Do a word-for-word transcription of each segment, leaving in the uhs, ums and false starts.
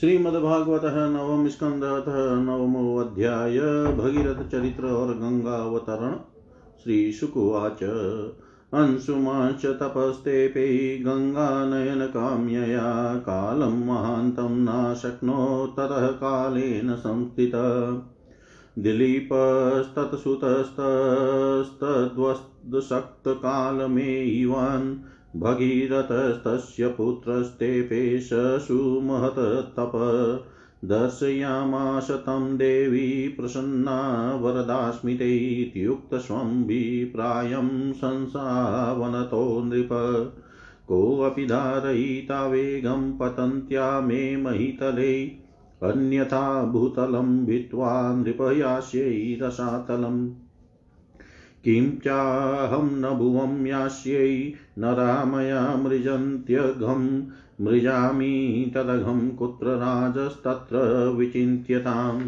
श्रीमद्भागवत नवम स्कंध नवमो अध्याय भगीरथ चरित्र और गंगावतरण। श्री शुकुवाच अंशुमांश तपस्तेपे गंगा नयन काम्यया कालं महान्तं न शक्नो ततः कालेन संस्थिता दिलीपस्तत्सुतस्तद्वस्तशक्तकालमेवान् भगीरथस्तस्य पुत्रस्तेपे सुमहत् तप दर्शयामास तं देवी प्रसन्ना वरदास्मिते स्वंभिप्रायं संसावनतो नृप कोऽपि धारयिता वेगं पतन्त्या मे महितले अन्यथा भूतलं भित्वा नृपयास्यै रसातलम् किं चाहं न भुवं यास्यै नरामया मृजन्त्यघं मृजामि तदघं कुत्र राजस्तत्र विचिन्त्यताम्।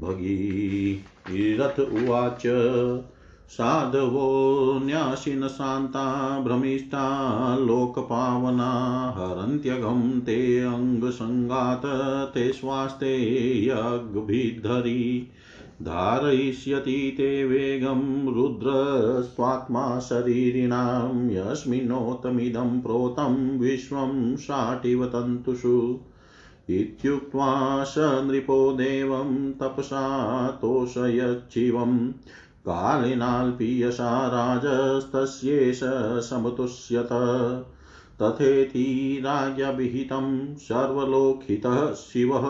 भगीरथ उवाच साधवो न्यासिन शान्ता भ्रमिष्ठा लोकपावना हरन्त्यघं ते अङ्गसङ्गात् ते स्वास्ते यज्ञभिद्धरी धारयिष्यति ते वेगं रुद्र स्वात्मा शरीरिणां यस्मिन्नोतमिदं प्रोतं विश्वं शाटिव तन्तुषु इत्युक्त्वा स नृपो देवं तपसा तोषयच्छिवं कालिनाल्पीयसा राजस्तस्येष समुत्ष्यत तथेति राज्ञा विहितं सर्वलोकितः शिवः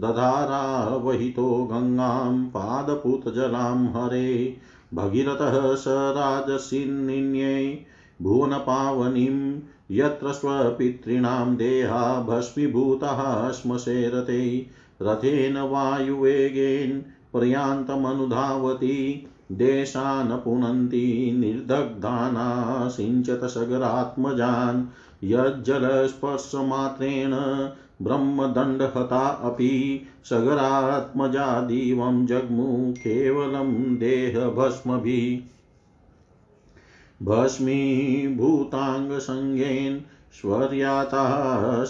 दधारा वहितो गंगां पादपूतजलां हरे भगीरथः स राजसिन्निन्ये भुवनपावनीं यत्र स्वपितॄणां देहा भस्मीभूताः श्मशेरते रथेन वायुवेगेन पर्यान्तमनुधावति देशान् पुनन्ति निर्दग्धानां सिञ्चत सगरात्मजान् यज्जलस्पर्शमात्रेण ब्रह्मदण्डहता अपि सगरात्मजा दिवं जग्मु केवलं देहभस्मभिः भस्मीभूताङ्गसंज्ञेन स्वर्याता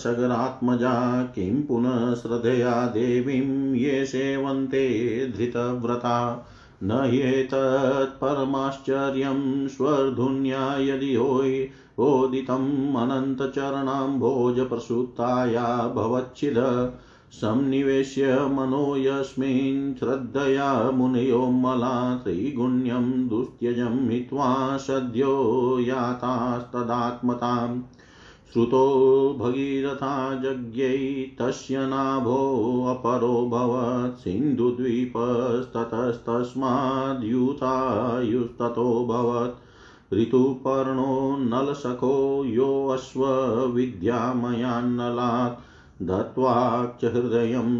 सगरात्मजा किं पुनः श्रद्धया देवीं ये सेवन्ते धृतव्रता न ह्येतत्परमाश्चर्यं स्वर्धुन्या यदि होय ओदितम् अनन्तचरणाम्भोजप्रसूताया भवच्छिद संनिवेश्य मनो यस्मिन् श्रद्धया मुनयो मला त्रिगुण्यं दुस्त्यजं हित्वा सद्यो यातास्तदात्मताम् श्रुतो भगीरथा यज्ञै तस्य नाभो अपरो भवत् सिन्धुद्वीपस्ततस्तस्माद्युतायुस्ततो भवत् ऋतुपर्णो नलसखो यो अश्वविद्यामयान्नलात् दत्वा च हृदयं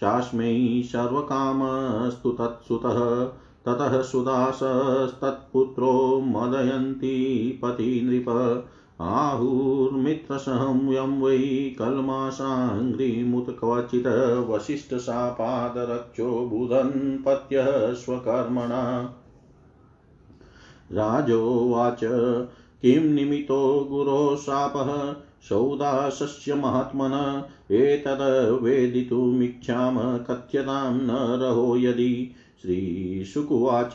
चास्मै सर्वकामस्तु तत्सुतः ततः सुदासस्तत्पुत्रो मदयन्ती पतिनृप आहुर्मित्रसहं यं वै कल्मासाङ्घ्रिमुत क्वचित् वसिष्ठशापादरक्षो बुधन् पत्यः स्वकर्मणा राजोवाच किं निमितो गुरोः शापः सौदासस्य महात्मन एतद् वेदितुमिच्छाम कथ्यतां न रहो यदि। श्रीशुकुवाच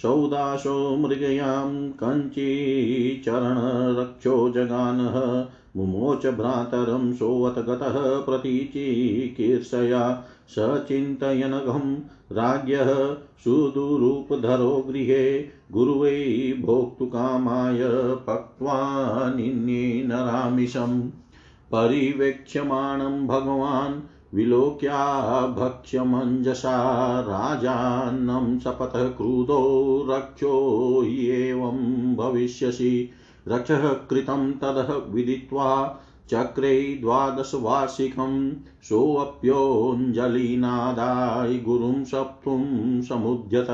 सौदासो मृगयां कञ्चीचरणरक्षो जगानः मुमोच भ्रातरं सोऽथ गतः प्रतीचीकीर्षया स चिन्तयन्घं राज्ञः सुदुरूपधरो गृहे गुरुवै भोक्तुकामाय पक्त्वा निन्ये नरामिषं परिवेक्ष्यमाणं भगवान् विलोक्या भक्ष्यमञ्जसा राजानं सपतः क्रुधो रक्षो एवं भविष्यसि रक्षः कृतं तदः विदित्वा चक्रे द्वादशवार्षिकं सोऽप्योऽञ्जलिनादाय गुरुं सप्तुं समुद्यत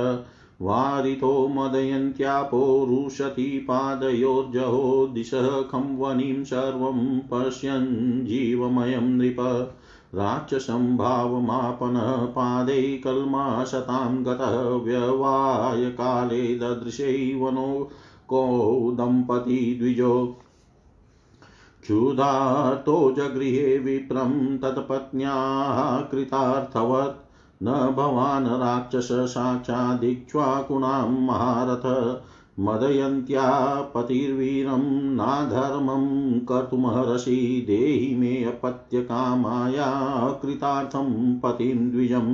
वारितो मदयन्त्यापो रुशति पादयोर्जहो दिशः खंवनीं सर्वं पश्यन् जीवमयं नृप राक्षसंभावमापनः पादै कल्माशतां गतः व्यवाय काले ददृशै वनो को दंपती द्विजो क्षुधार्तो जगृहे विप्रं तत्पत्न्या कृतार्थवत् न भवान् राक्षस साक्षादिक्ष्वाकुणां महारथ मदयन्त्या पतिर्वीरं नाधर्मं कर्तुमहर्षि देहि मे अपत्य कामाया कृतार्थं पतिं द्विजं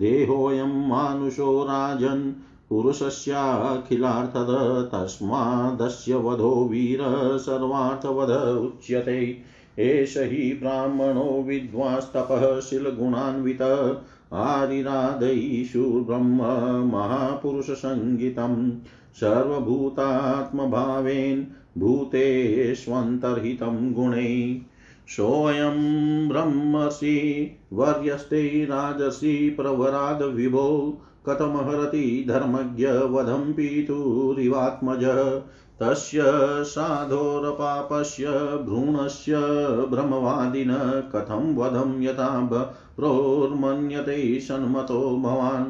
देहोऽयं मानुषो राजन् पुरुषस्याखिलार्थद तस्मादस्य वधो वीर सर्वार्थवध उच्यते। एष हि ब्राह्मणो विद्वांस्तपः शीलगुणान्वितः आदिराधि शूरब्रह्म महापुरुषसंगितं सर्वभूतात्मभावेन भूतेष्वन्तर्हितं गुणैः। सोऽयं ब्रह्मसि वर्यस्ते राजसि प्रवराद विभो कथमहरति धर्मज्ञ वधं पीतुरिवात्मज तस्य साधोरपापस्य भ्रूणस्य ब्रह्मवादिन कथं वधं यथा भ्रोर्मन्यते सन्मतो भवान्।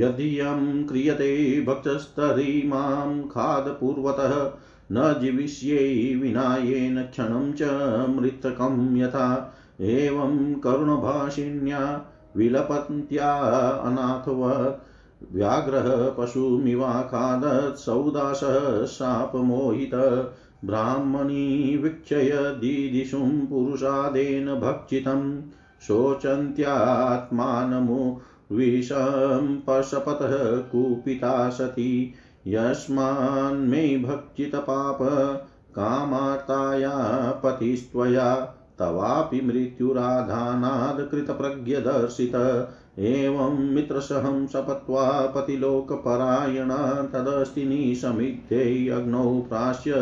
यदियं क्रियते भक्तस्तरि मां खादपूर्वतः न जीविष्ये विनायेन क्षणं च मृतकं यथा एवं करुणभाषिण्या विलपन्त्या अनाथवा व्याघ्रः पशुमिवाखादत् सौदासः शापमोहितः ब्राह्मणी वीक्षय दिदिशुं पुरुषादेन भक्षितं शोचन्त्यात्मानमो विषं पशपतः कूपिता सती यस्मान्मे भक्षितपाप कामार्ताया पतिस्त्वया तवापि मृत्युराधानाद् कृतप्रज्ञदर्शित एवं मित्रसहं सपत्वा पतिलोकपरायण तदस्तिनि समिद्धे अग्नौ प्राश्य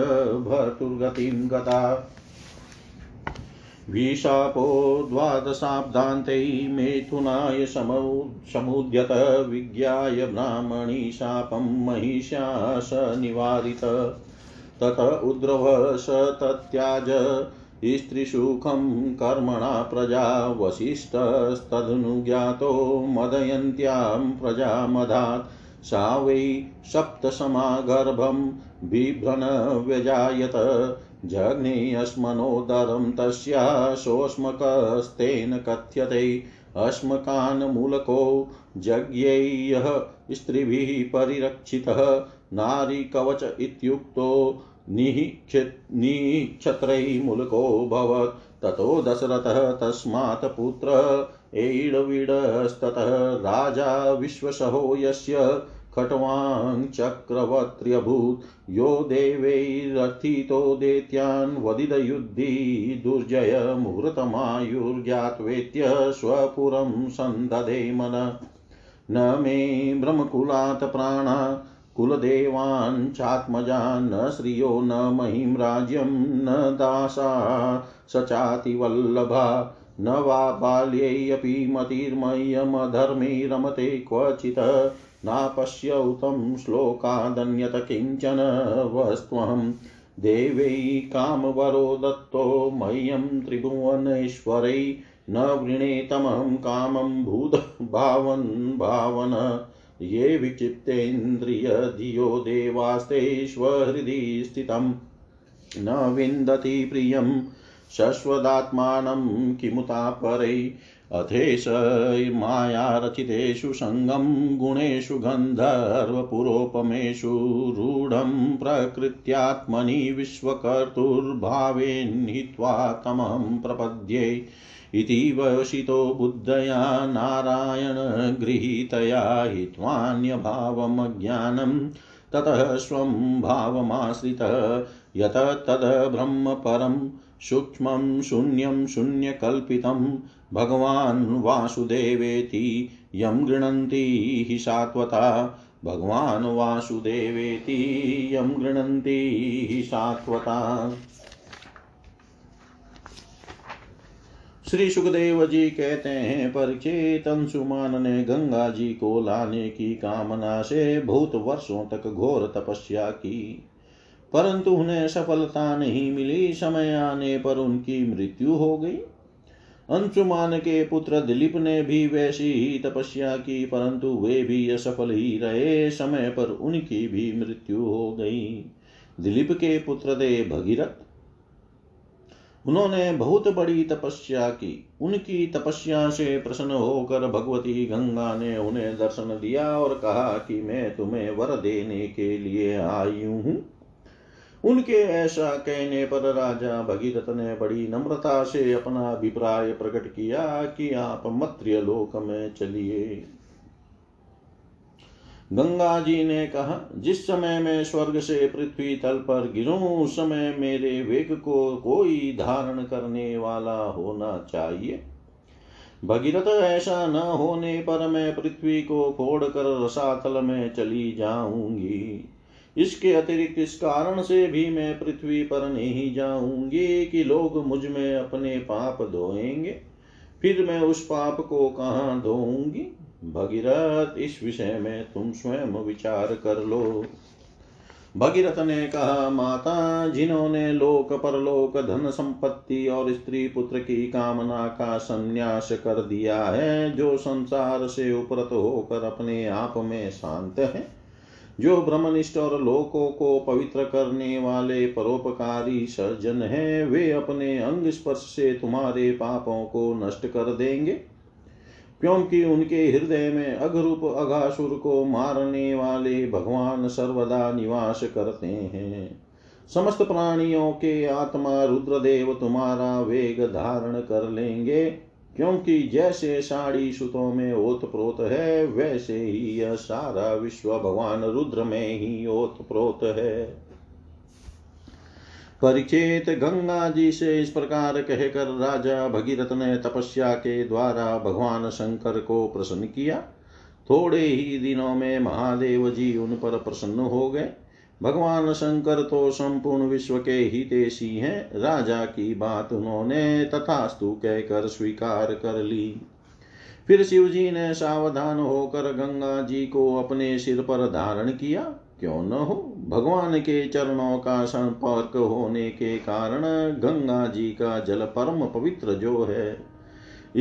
भर्तुर्गतिं गता। विशापो द्वादशाब्दान्ते मेथुनाय समुद्यत विज्ञाय ब्राह्मणी शापं महिषास निवारित तत उद्रवस तत्याज स्त्रीसुखं कर्मणा प्रजा वसिष्ठस्तदनुज्ञातो मदयन्त्यां प्रजा मदात् सा वै सप्तसमागर्भं बिभ्रन व्यजायत जग्ने अस्मनोदरं तस्या सोऽस्मकस्तेन कथ्यते अस्मकान् मूलको जज्ञेयः स्त्रीभिः परिरक्षितः नारी कवच इत्युक्तो निक्षत्रैः मूलको भवत्। ततो दशरथः तस्मात् पुत्र एडवीडस्ततः राजा विश्वसहो यस्य खट्वाङ्चक्रवर्त्यभूत् यो देवैरर्थितो दैत्यान् वदिदयुद्धि दुर्जय मुहूर्तमायुर्ज्ञात्वेत्य स्वपुरं सन्दधे मन। न मे ब्रह्मकुलात् प्राणा कुलदेवान् चात्मजान् न श्रियो न महीं राज्यं न दासा सचाति वल्लभा न वा बाल्येऽपि मतिर्मह्यमधर्मे रमते क्वचित् नापश्यौतं श्लोकादन्यत किञ्चन वस्त्वहं देवै कामवरो दत्तो मह्यं त्रिभुवनेश्वरै न वृणेतमहं कामं भूद भावन भावन ये विचित्तेन्द्रिय धियो देवास्ते स्वहृदि स्थितं न विन्दति प्रियं शश्वदात्मानं किमुतापरे अथेश मायारचितेषु संगं गुणेषु गन्धर्वपुरोपमेषु रूढं प्रकृत्यात्मनि विश्वकर्तुर्भावेन हित्वा तमहं प्रपद्ये इति वशितो बुद्धया नारायण गृहीतया हित्वान्यभावमज्ञानं ततः स्वं भावमाश्रितः यत तद ब्रह्म परं सूक्ष्मं शून्यं शून्यकल्पितं भगवान् वासुदेवेति यं गृह्णन्ति हि सात्वता भगवान् वासुदेवेति यं गृह्णन्ति हि सात्वता। श्री सुखदेव जी कहते हैं, परीक्षित अंशुमान ने गंगा जी को लाने की कामना से बहुत वर्षों तक घोर तपस्या की, परंतु उन्हें सफलता नहीं मिली। समय आने पर उनकी मृत्यु हो गई। अंशुमान के पुत्र दिलीप ने भी वैसी ही तपस्या की, परंतु वे भी असफल ही रहे। समय पर उनकी भी मृत्यु हो गई। दिलीप के पुत्र थे भगीरथ। उन्होंने बहुत बड़ी तपस्या की। उनकी तपस्या से प्रसन्न होकर भगवती गंगा ने उन्हें दर्शन दिया और कहा कि मैं तुम्हें वर देने के लिए आई हूं। उनके ऐसा कहने पर राजा भगीरथ ने बड़ी नम्रता से अपना अभिप्राय प्रकट किया कि आप मत्स्य लोक में चलिए। गंगा जी ने कहा, जिस समय मैं स्वर्ग से पृथ्वी तल पर गिरूं उस समय मेरे वेग को कोई धारण करने वाला होना चाहिए। भगीरथ, ऐसा न होने पर मैं पृथ्वी को फोड़कर रसातल में चली जाऊंगी। इसके अतिरिक्त इस कारण से भी मैं पृथ्वी पर नहीं जाऊंगी कि लोग मुझ में अपने पाप धोएंगे, फिर मैं उस पाप को कहाँ धोऊंगी। भगीरथ, इस विषय में तुम स्वयं विचार कर लो। भगीरथ ने कहा, माता, जिन्होंने लोक परलोक धन संपत्ति और स्त्री पुत्र की कामना का संन्यास कर दिया है, जो संसार से उपरत होकर अपने आप में शांत है, जो ब्रह्मनिष्ठ और लोकों को पवित्र करने वाले परोपकारी सज्जन हैं, वे अपने अंग स्पर्श से तुम्हारे पापों को नष्ट कर देंगे, क्योंकि उनके हृदय में अघरूप अघासुर को मारने वाले भगवान सर्वदा निवास करते हैं। समस्त प्राणियों के आत्मा रुद्रदेव तुम्हारा वेग धारण कर लेंगे, क्योंकि जैसे साड़ी सूतों में ओतप्रोत है वैसे ही यह सारा विश्व भगवान रुद्र में ही ओतप्रोत है। परीक्षित, गंगा जी से इस प्रकार कहकर राजा भगीरथ ने तपस्या के द्वारा भगवान शंकर को प्रसन्न किया। थोड़े ही दिनों में महादेव जी उन पर प्रसन्न हो गए। भगवान शंकर तो संपूर्ण विश्व के हितैषी हैं। राजा की बात उन्होंने तथास्तु कहकर स्वीकार कर ली। फिर शिव जी ने सावधान होकर गंगा जी को अपने सिर पर धारण किया। क्यों न हो, भगवान के चरणों का संपर्क होने के कारण गंगा जी का जल परम पवित्र जो है।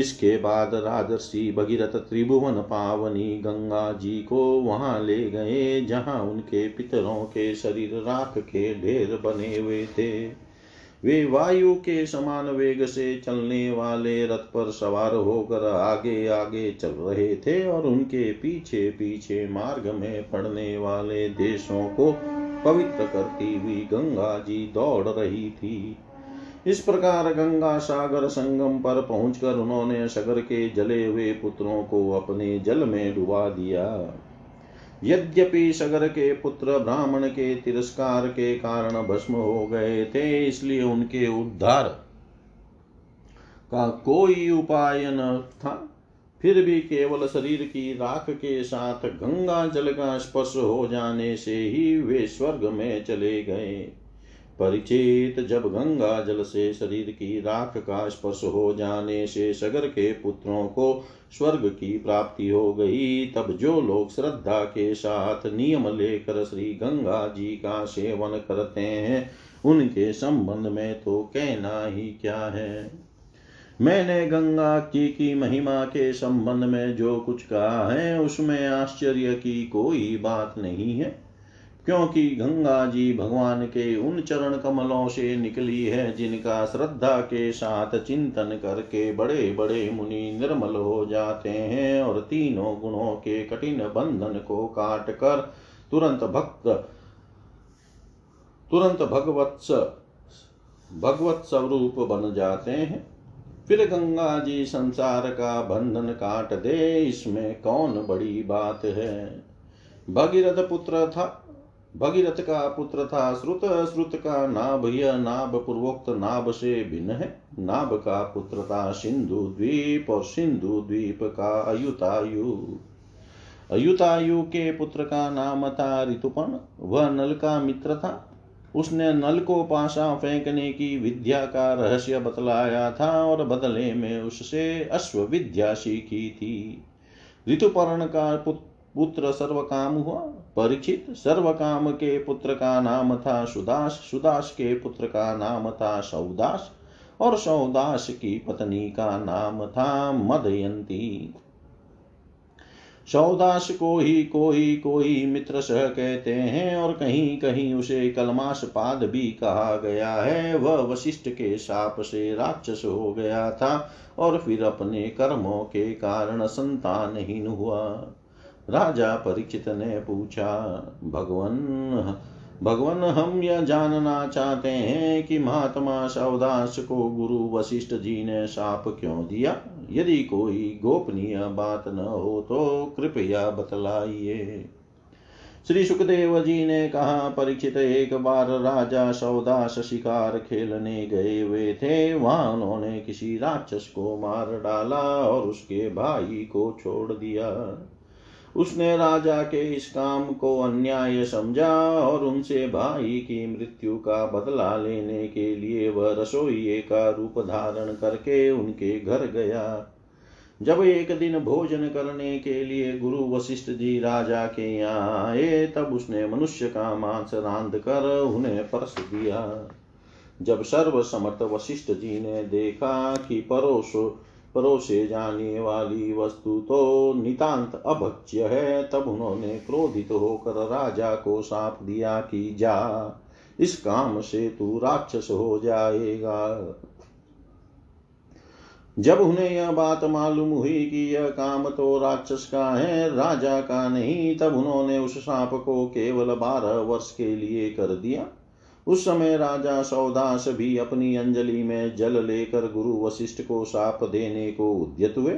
इसके बाद राजर्षि भगीरथ त्रिभुवन पावनी गंगा जी को वहां ले गए जहां उनके पितरों के शरीर राख के ढेर बने हुए थे। वे वायु के समान वेग से चलने वाले रथ पर सवार होकर आगे आगे चल रहे थे और उनके पीछे पीछे मार्ग में पड़ने वाले देशों को पवित्र करती हुई गंगा जी दौड़ रही थी। इस प्रकार गंगा सागर संगम पर पहुंचकर उन्होंने सागर के जले हुए पुत्रों को अपने जल में डुबा दिया। यद्यपि सगर के पुत्र ब्राह्मण के तिरस्कार के कारण भस्म हो गए थे, इसलिए उनके उद्धार का कोई उपाय न था। फिर भी केवल शरीर की राख के साथ गंगा जल का स्पर्श हो जाने से ही वे स्वर्ग में चले गए। परिचित, जब गंगा जल से शरीर की राख का स्पर्श हो जाने से सगर के पुत्रों को स्वर्ग की प्राप्ति हो गई, तब जो लोग श्रद्धा के साथ नियम लेकर श्री गंगा जी का सेवन करते हैं उनके संबंध में तो कहना ही क्या है। मैंने गंगा जी की महिमा के संबंध में जो कुछ कहा है उसमें आश्चर्य की कोई बात नहीं है, क्योंकि गंगा जी भगवान के उन चरण कमलों से निकली है जिनका श्रद्धा के साथ चिंतन करके बड़े बड़े मुनि निर्मल हो जाते हैं और तीनों गुणों के कठिन बंधन को काट कर तुरंत भक्त तुरंत भगवत्स भगवत स्वरूप बन जाते हैं। फिर गंगा जी संसार का बंधन काट दे, इसमें कौन बड़ी बात है। भगीरथ पुत्र था भगीरथ का पुत्र था श्रुत। श्रुत का नाभ, यह नाभ पूर्वोक्त नाभ से भिन्न है। नाभ का पुत्र था सिंधु द्वीप और सिंधु द्वीप का अयुतायु। अयुतायु के पुत्र का नाम था ऋतुपर्ण। वह नल का मित्र था। उसने नल को पासा फेंकने की विद्या का रहस्य बतलाया था और बदले में उससे अश्व विद्या सीखी थी। ऋतुपर्ण का पुत्र पुत्र सर्वकाम हुआ। परीक्षित, सर्वकाम के पुत्र का नाम था सुदास। सुदास के पुत्र का नाम था सौदास और सौदास की पत्नी का नाम था मदयंती। सौदास को ही कोई कोई मित्रस कहते हैं और कहीं कहीं उसे कलमासपाद भी कहा गया है। वह वशिष्ठ के शाप से राक्षस हो गया था और फिर अपने कर्मों के कारण संतानहीन हुआ। राजा परीक्षित ने पूछा, भगवान भगवान हम यह जानना चाहते हैं कि महात्मा सौदास को गुरु वशिष्ठ जी ने शाप क्यों दिया? यदि कोई गोपनीय बात न हो तो कृपया बतलाइए। श्री सुखदेव जी ने कहा, परीक्षित, एक बार राजा सौदास शिकार खेलने गए हुए थे। वहां उन्होंने किसी राक्षस को मार डाला और उसके भाई को छोड़ दिया। उसने राजा के इस काम को अन्याय समझा और उनसे भाई की मृत्यु का बदला लेने के लिए वह रसोइये का रूप धारण करके उनके घर गया। जब एक दिन भोजन करने के लिए गुरु वशिष्ठ जी राजा के यहाँ आए तब उसने मनुष्य का मांस रांधकर उन्हें परस दिया। जब सर्वसमर्थ वशिष्ठ जी ने देखा कि परोस परोसे जाने वाली वस्तु तो नितांत अभक्ष्य है, तब उन्होंने क्रोधित होकर राजा को शाप दिया कि जा, इस काम से तू राक्षस हो जाएगा। जब उन्हें यह बात मालूम हुई कि यह काम तो राक्षस का है, राजा का नहीं, तब उन्होंने उस शाप को केवल बारह वर्ष के लिए कर दिया। उस समय राजा सौदास भी अपनी अंजलि में जल लेकर गुरु वशिष्ठ को शाप देने को उद्यत हुए,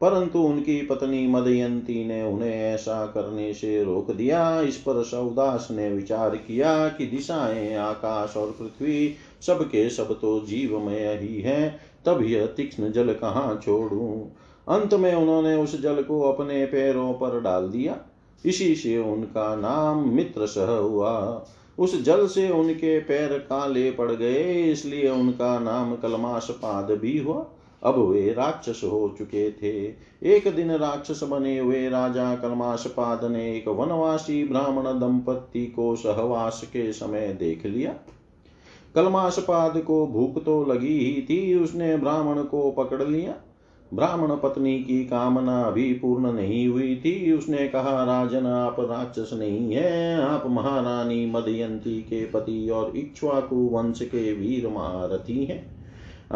परंतु उनकी पत्नी मदयंती ने उन्हें ऐसा करने से रोक दिया। इस पर सौदास ने विचार किया कि दिशाएं, आकाश और पृथ्वी सबके सब तो जीवमय ही हैं, तब यह तीक्ष्ण जल कहाँ छोड़ूं। अंत में उन्होंने उस जल को अपने पैरों पर डाल दिया। इसी से उनका नाम मित्रसह हुआ। उस जल से उनके पैर काले पड़ गए, इसलिए उनका नाम कलमाशपाद भी हुआ। अब वे राक्षस हो चुके थे। एक दिन राक्षस बने हुए राजा कलमाशपाद ने एक वनवासी ब्राह्मण दंपत्ति को सहवास के समय देख लिया। कलमाशपाद को भूख तो लगी ही थी, उसने ब्राह्मण को पकड़ लिया। ब्राह्मण पत्नी की कामना अभी पूर्ण नहीं हुई थी। उसने कहा, राजन, आप राक्षस नहीं हैं, आप महारानी मदयंती के पति और इक्ष्वाकु वंश के वीर महारथी हैं।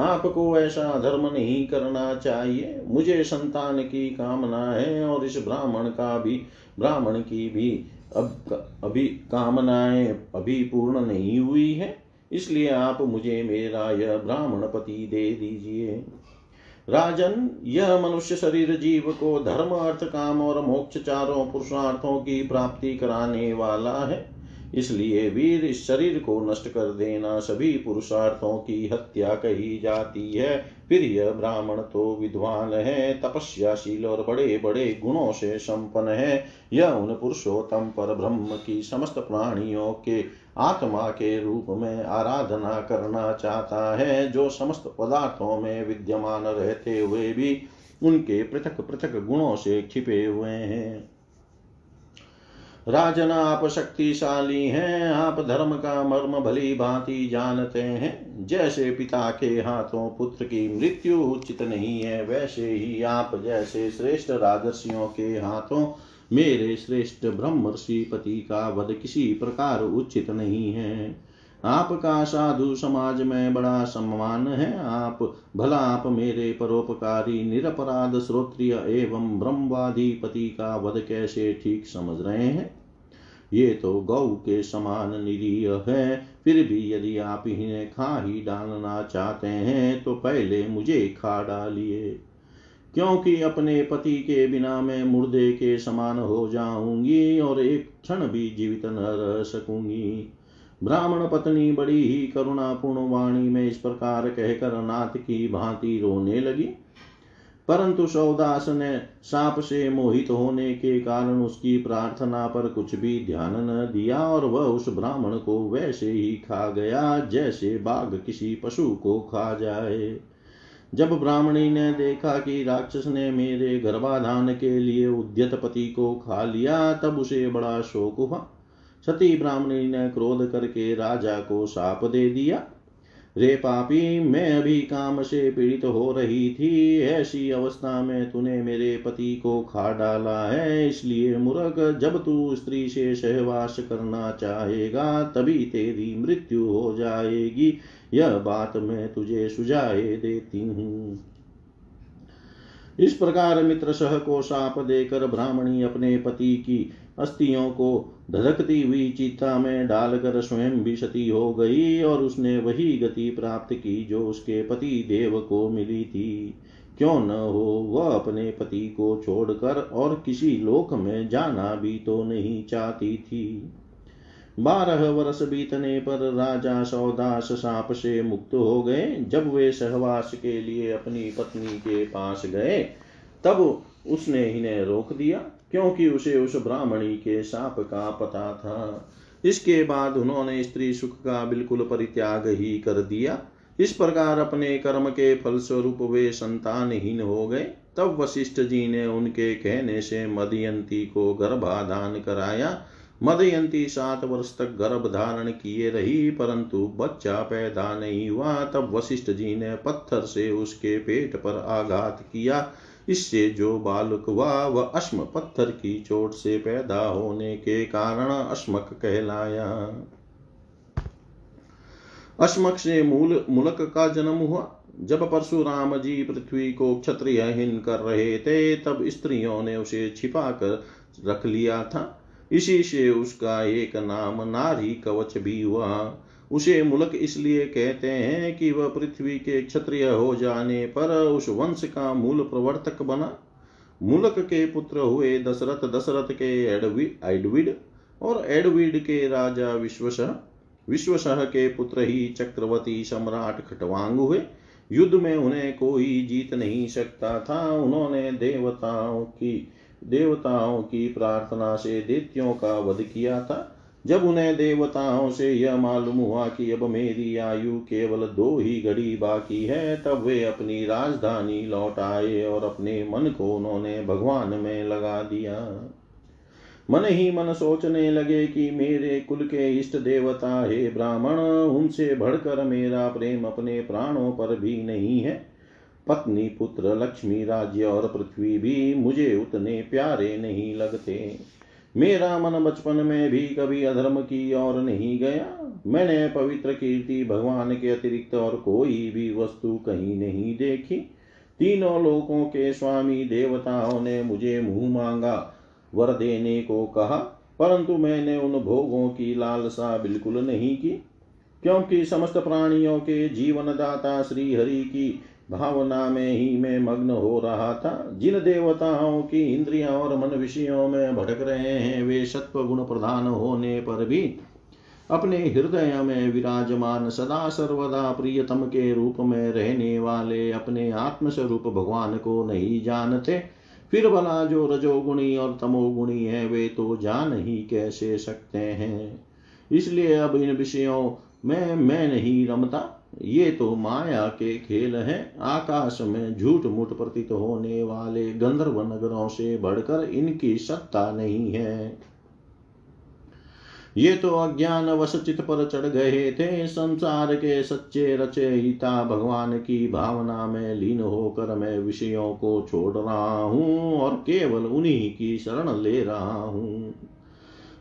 आपको ऐसा धर्म नहीं करना चाहिए। मुझे संतान की कामना है और इस ब्राह्मण का भी ब्राह्मण की भी अब अभी कामनाएं अभी पूर्ण नहीं हुई है, इसलिए आप मुझे मेरा यह ब्राह्मण पति दे दीजिए। राजन, यह मनुष्य शरीर जीव को धर्म, अर्थ, काम और मोक्ष चारों पुरुषार्थों की प्राप्ति कराने वाला है, इसलिए वीर इस शरीर को नष्ट कर देना सभी पुरुषार्थों की हत्या कही जाती है। फिर यह ब्राह्मण तो विद्वान है, तपस्याशील और बड़े बड़े गुणों से संपन्न है। यह उन पुरुषोत्तम पर ब्रह्म की समस्त प्राणियों के आत्मा के रूप में आराधना करना चाहता है, जो समस्त पदार्थों में विद्यमान रहते हुए भी उनके पृथक पृथक गुणों से छिपे हुए हैं। राजन, आप शक्तिशाली हैं, आप धर्म का मर्म भली भांति जानते हैं। जैसे पिता के हाथों पुत्र की मृत्यु उचित नहीं है, वैसे ही आप जैसे श्रेष्ठ राजर्षियों के हाथों मेरे श्रेष्ठ ब्रह्मर्षि पति का वध किसी प्रकार उचित नहीं है। आपका साधु समाज में बड़ा सम्मान है। आप भला आप मेरे परोपकारी निरपराध श्रोत्रिय एवं ब्रह्मवादी पति का वध कैसे ठीक समझ रहे हैं? ये तो गौ के समान निरीह है। फिर भी यदि आप इन्हें खा ही डालना चाहते हैं तो पहले मुझे खा डालिए, क्योंकि अपने पति के बिना मैं मुर्दे के समान हो जाऊंगी और एक क्षण भी जीवित न रह सकूंगी। ब्राह्मण पत्नी बड़ी ही करुणापूर्ण वाणी में इस प्रकार कहकर नाथ की भांति रोने लगी, परंतु सौदास ने सांप से मोहित होने के कारण उसकी प्रार्थना पर कुछ भी ध्यान न दिया और वह उस ब्राह्मण को वैसे ही खा गया जैसे बाघ किसी पशु को खा जाए। जब ब्राह्मणी ने देखा कि राक्षस ने मेरे गर्भाधान के लिए उद्यत पति को खा लिया, तब उसे बड़ा शोक हुआ। सती ब्राह्मणी ने क्रोध करके राजा को शाप दे दिया। रे पापी, मैं अभी काम से पीड़ित हो रही थी, ऐसी अवस्था में तूने मेरे पति को खा डाला है। इसलिए मूर्ख, जब तू स्त्री से सहवास करना चाहेगा तभी तेरी मृत्यु हो जाएगी। यह बात मैं तुझे सुझाए देती हूँ। इस प्रकार मित्र सह को शाप देकर ब्राह्मणी अपने पति की अस्थियों को धधकती हुई चिता में डालकर स्वयं भी सती हो गई और उसने वही गति प्राप्त की जो उसके पति देव को मिली थी। क्यों न हो, वह अपने पति को छोड़कर और किसी लोक में जाना भी तो नहीं चाहती थी। बारह वर्ष बीतने पर राजा सौदास सांप से मुक्त हो गए। जब वे सहवास के लिए अपनी पत्नी के पास गए तब उसने इन्हें रोक दिया, क्योंकि उसे उस ब्राह्मणी के सांप का पता था। इसके बाद उन्होंने स्त्री सुख का बिल्कुल परित्याग ही कर दिया। इस प्रकार अपने कर्म के फलस्वरूप वे संतानहीन हो गए। तब वशिष्ठ जी ने उनके कहने से मदयंती को गर्भाधान कराया। मदयंती सात वर्ष तक गर्भ धारण किए रही, परंतु बच्चा पैदा नहीं हुआ। तब वशिष्ठ जी ने पत्थर से उसके पेट पर आघात किया। इससे जो बालक हुआ वह अश्म पत्थर की चोट से पैदा होने के कारण अश्मक कहलाया। अश्मक से मूल मुलक का जन्म हुआ। जब परशुराम जी पृथ्वी को क्षत्रियहीन कर रहे थे तब स्त्रियों ने उसे छिपा कर रख लिया था। इसी से उसका एक नाम नारी कवच भी हुआ। उसे मुलक इसलिए कहते हैं कि वह पृथ्वी के क्षत्रिय हो जाने पर उस वंश का मूल प्रवर्तक बना। मुलक के पुत्र हुए दशरथ, दशरथ के एडविड और एडविड के राजा विश्वसह, विश्वसह के पुत्र ही चक्रवर्ती सम्राट खटवांग हुए। युद्ध में उन्हें कोई जीत नहीं सकता था। उन्होंने देवताओं की देवताओं की प्रार्थना से दैत्यों का वध किया था। जब उन्हें देवताओं से यह मालूम हुआ कि अब मेरी आयु केवल दो ही घड़ी बाकी है, तब वे अपनी राजधानी लौट आए और अपने मन को उन्होंने भगवान में लगा दिया। मन ही मन सोचने लगे कि मेरे कुल के इष्ट देवता हे ब्राह्मण, उनसे बढ़कर मेरा प्रेम अपने प्राणों पर भी नहीं है। पत्नी, पुत्र, लक्ष्मी, राज्य और पृथ्वी भी मुझे उतने प्यारे नहीं लगते। मेरा मन बचपन में भी कभी अधर्म की ओर नहीं गया। मैंने पवित्र कीर्ति, भगवान के अतिरिक्त और कोई भी वस्तु कहीं नहीं देखी। तीनों लोकों के स्वामी देवताओं ने मुझे मुंह मांगा वर देने को कहा, परंतु मैंने उन भोगों की लालसा बिल्कुल नहीं की, क्योंकि समस्त प्राणियों के जीवनदाता श्री हरि की भावना में ही मैं मग्न हो रहा था। जिन देवताओं की इंद्रियां और मन विषयों में भटक रहे हैं, वे सत्व गुण प्रधान होने पर भी अपने हृदय में विराजमान सदा सर्वदा प्रियतम के रूप में रहने वाले अपने आत्मस्वरूप भगवान को नहीं जानते। फिर भला जो रजोगुणी और तमोगुणी है वे तो जान ही कैसे सकते हैं। इसलिए अब इन विषयों में मैं नहीं रमता। ये तो माया के खेल हैं। आकाश में झूठ मूठ प्रतीत होने वाले गंधर्व नगरों से बढ़कर इनकी सत्ता नहीं है। ये तो अज्ञान वशचित पर चढ़ गए थे। संसार के सच्चे रचयिता भगवान की भावना में लीन होकर मैं विषयों को छोड़ रहा हूँ और केवल उन्हीं की शरण ले रहा हूँ।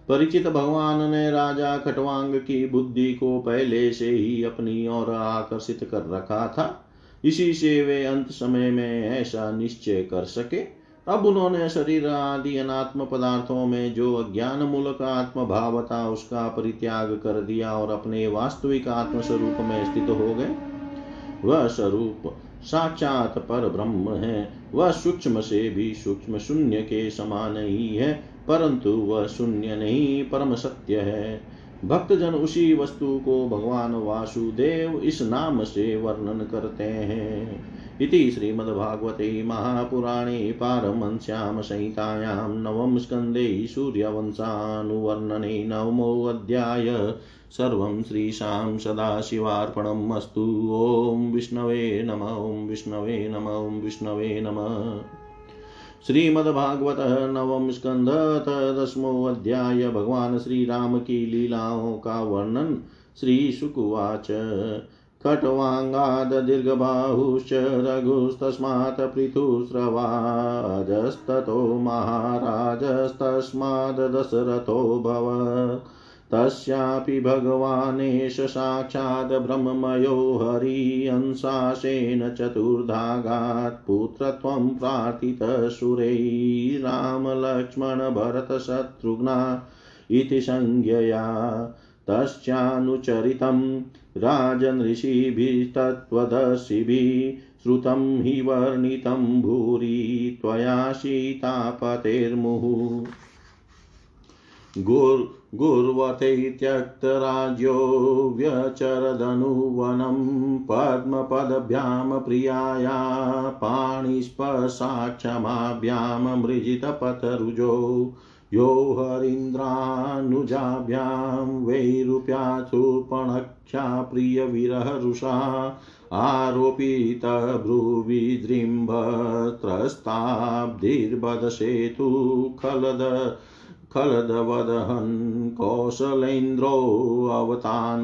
परिचित भगवान ने राजा खटवांग की बुद्धि को पहले से ही अपनी ओर आकर्षित कर रखा था। इसी से वे अंत समय में ऐसा निश्चय कर सके। अब उन्होंने शरीर आदि अनात्म पदार्थों में जो अज्ञान मूलक आत्मभाव था उसका परित्याग कर दिया और अपने वास्तविक आत्म स्वरूप में स्थित हो गए। वह स्वरूप साक्षात पर ब्रह्म है। वह सूक्ष्म से भी सूक्ष्म शून्य के समान ही है, परंतु वह शून्य नहीं परम सत्य है। भक्तजन उसी वस्तु को भगवान वासुदेव इस नाम से वर्णन करते हैं। इति श्रीमद्भागवते महापुराणे पारमहंस्यां संहितायां नवम स्कंदे सूर्यवंशानुवर्णने नवमो अध्याय सर्वं श्रीशां सदाशिवार्पणम् अस्तु। ओम विष्णवे नमः। ओम विष्णवे नमः। ओम विष्णवे नमः। श्रीमद्भागवत नवम स्कंध दसमो अध्याय भगवान श्री राम की लीलाओं का वर्णन। श्री शुकवाच कट्वांगाद दीर्घबाहुश्च रघुस्तस्मात् पृथुस्रवाजस्ततो महाराजस्तस्माद् दशरथो भवत् तस्यापि भगवानेश साक्षात् ब्रह्ममयो हरिअंशासेन चतुर्धागात् पुत्रत्वं प्रार्थितः सुरैः रामलक्ष्मणभरतशत्रुघ्ना इति संज्ञया तस्यानुचरितं राजन् ऋषिभिस्तत्त्वदर्शिभिः श्रुतं हि वर्णितं भूरि त्वया सीतापतेर्मुहुः गुर् गुर्वते त्यक्तराज्यो व्यचरदनुवनं पद्मपदभ्यां प्रियाया पाणिस्पर्शाक्षमाभ्यां मृजितपतरुजो यो हरीन्द्रानुजाभ्यां वैरूप्याचूर्पणख्या प्रियविरहरुषा आरोपितः भ्रुविजृम्भत्रस्ताब्धिर्बदशेतु खलद खलदवदहन् कौशलेन्द्रो अवतान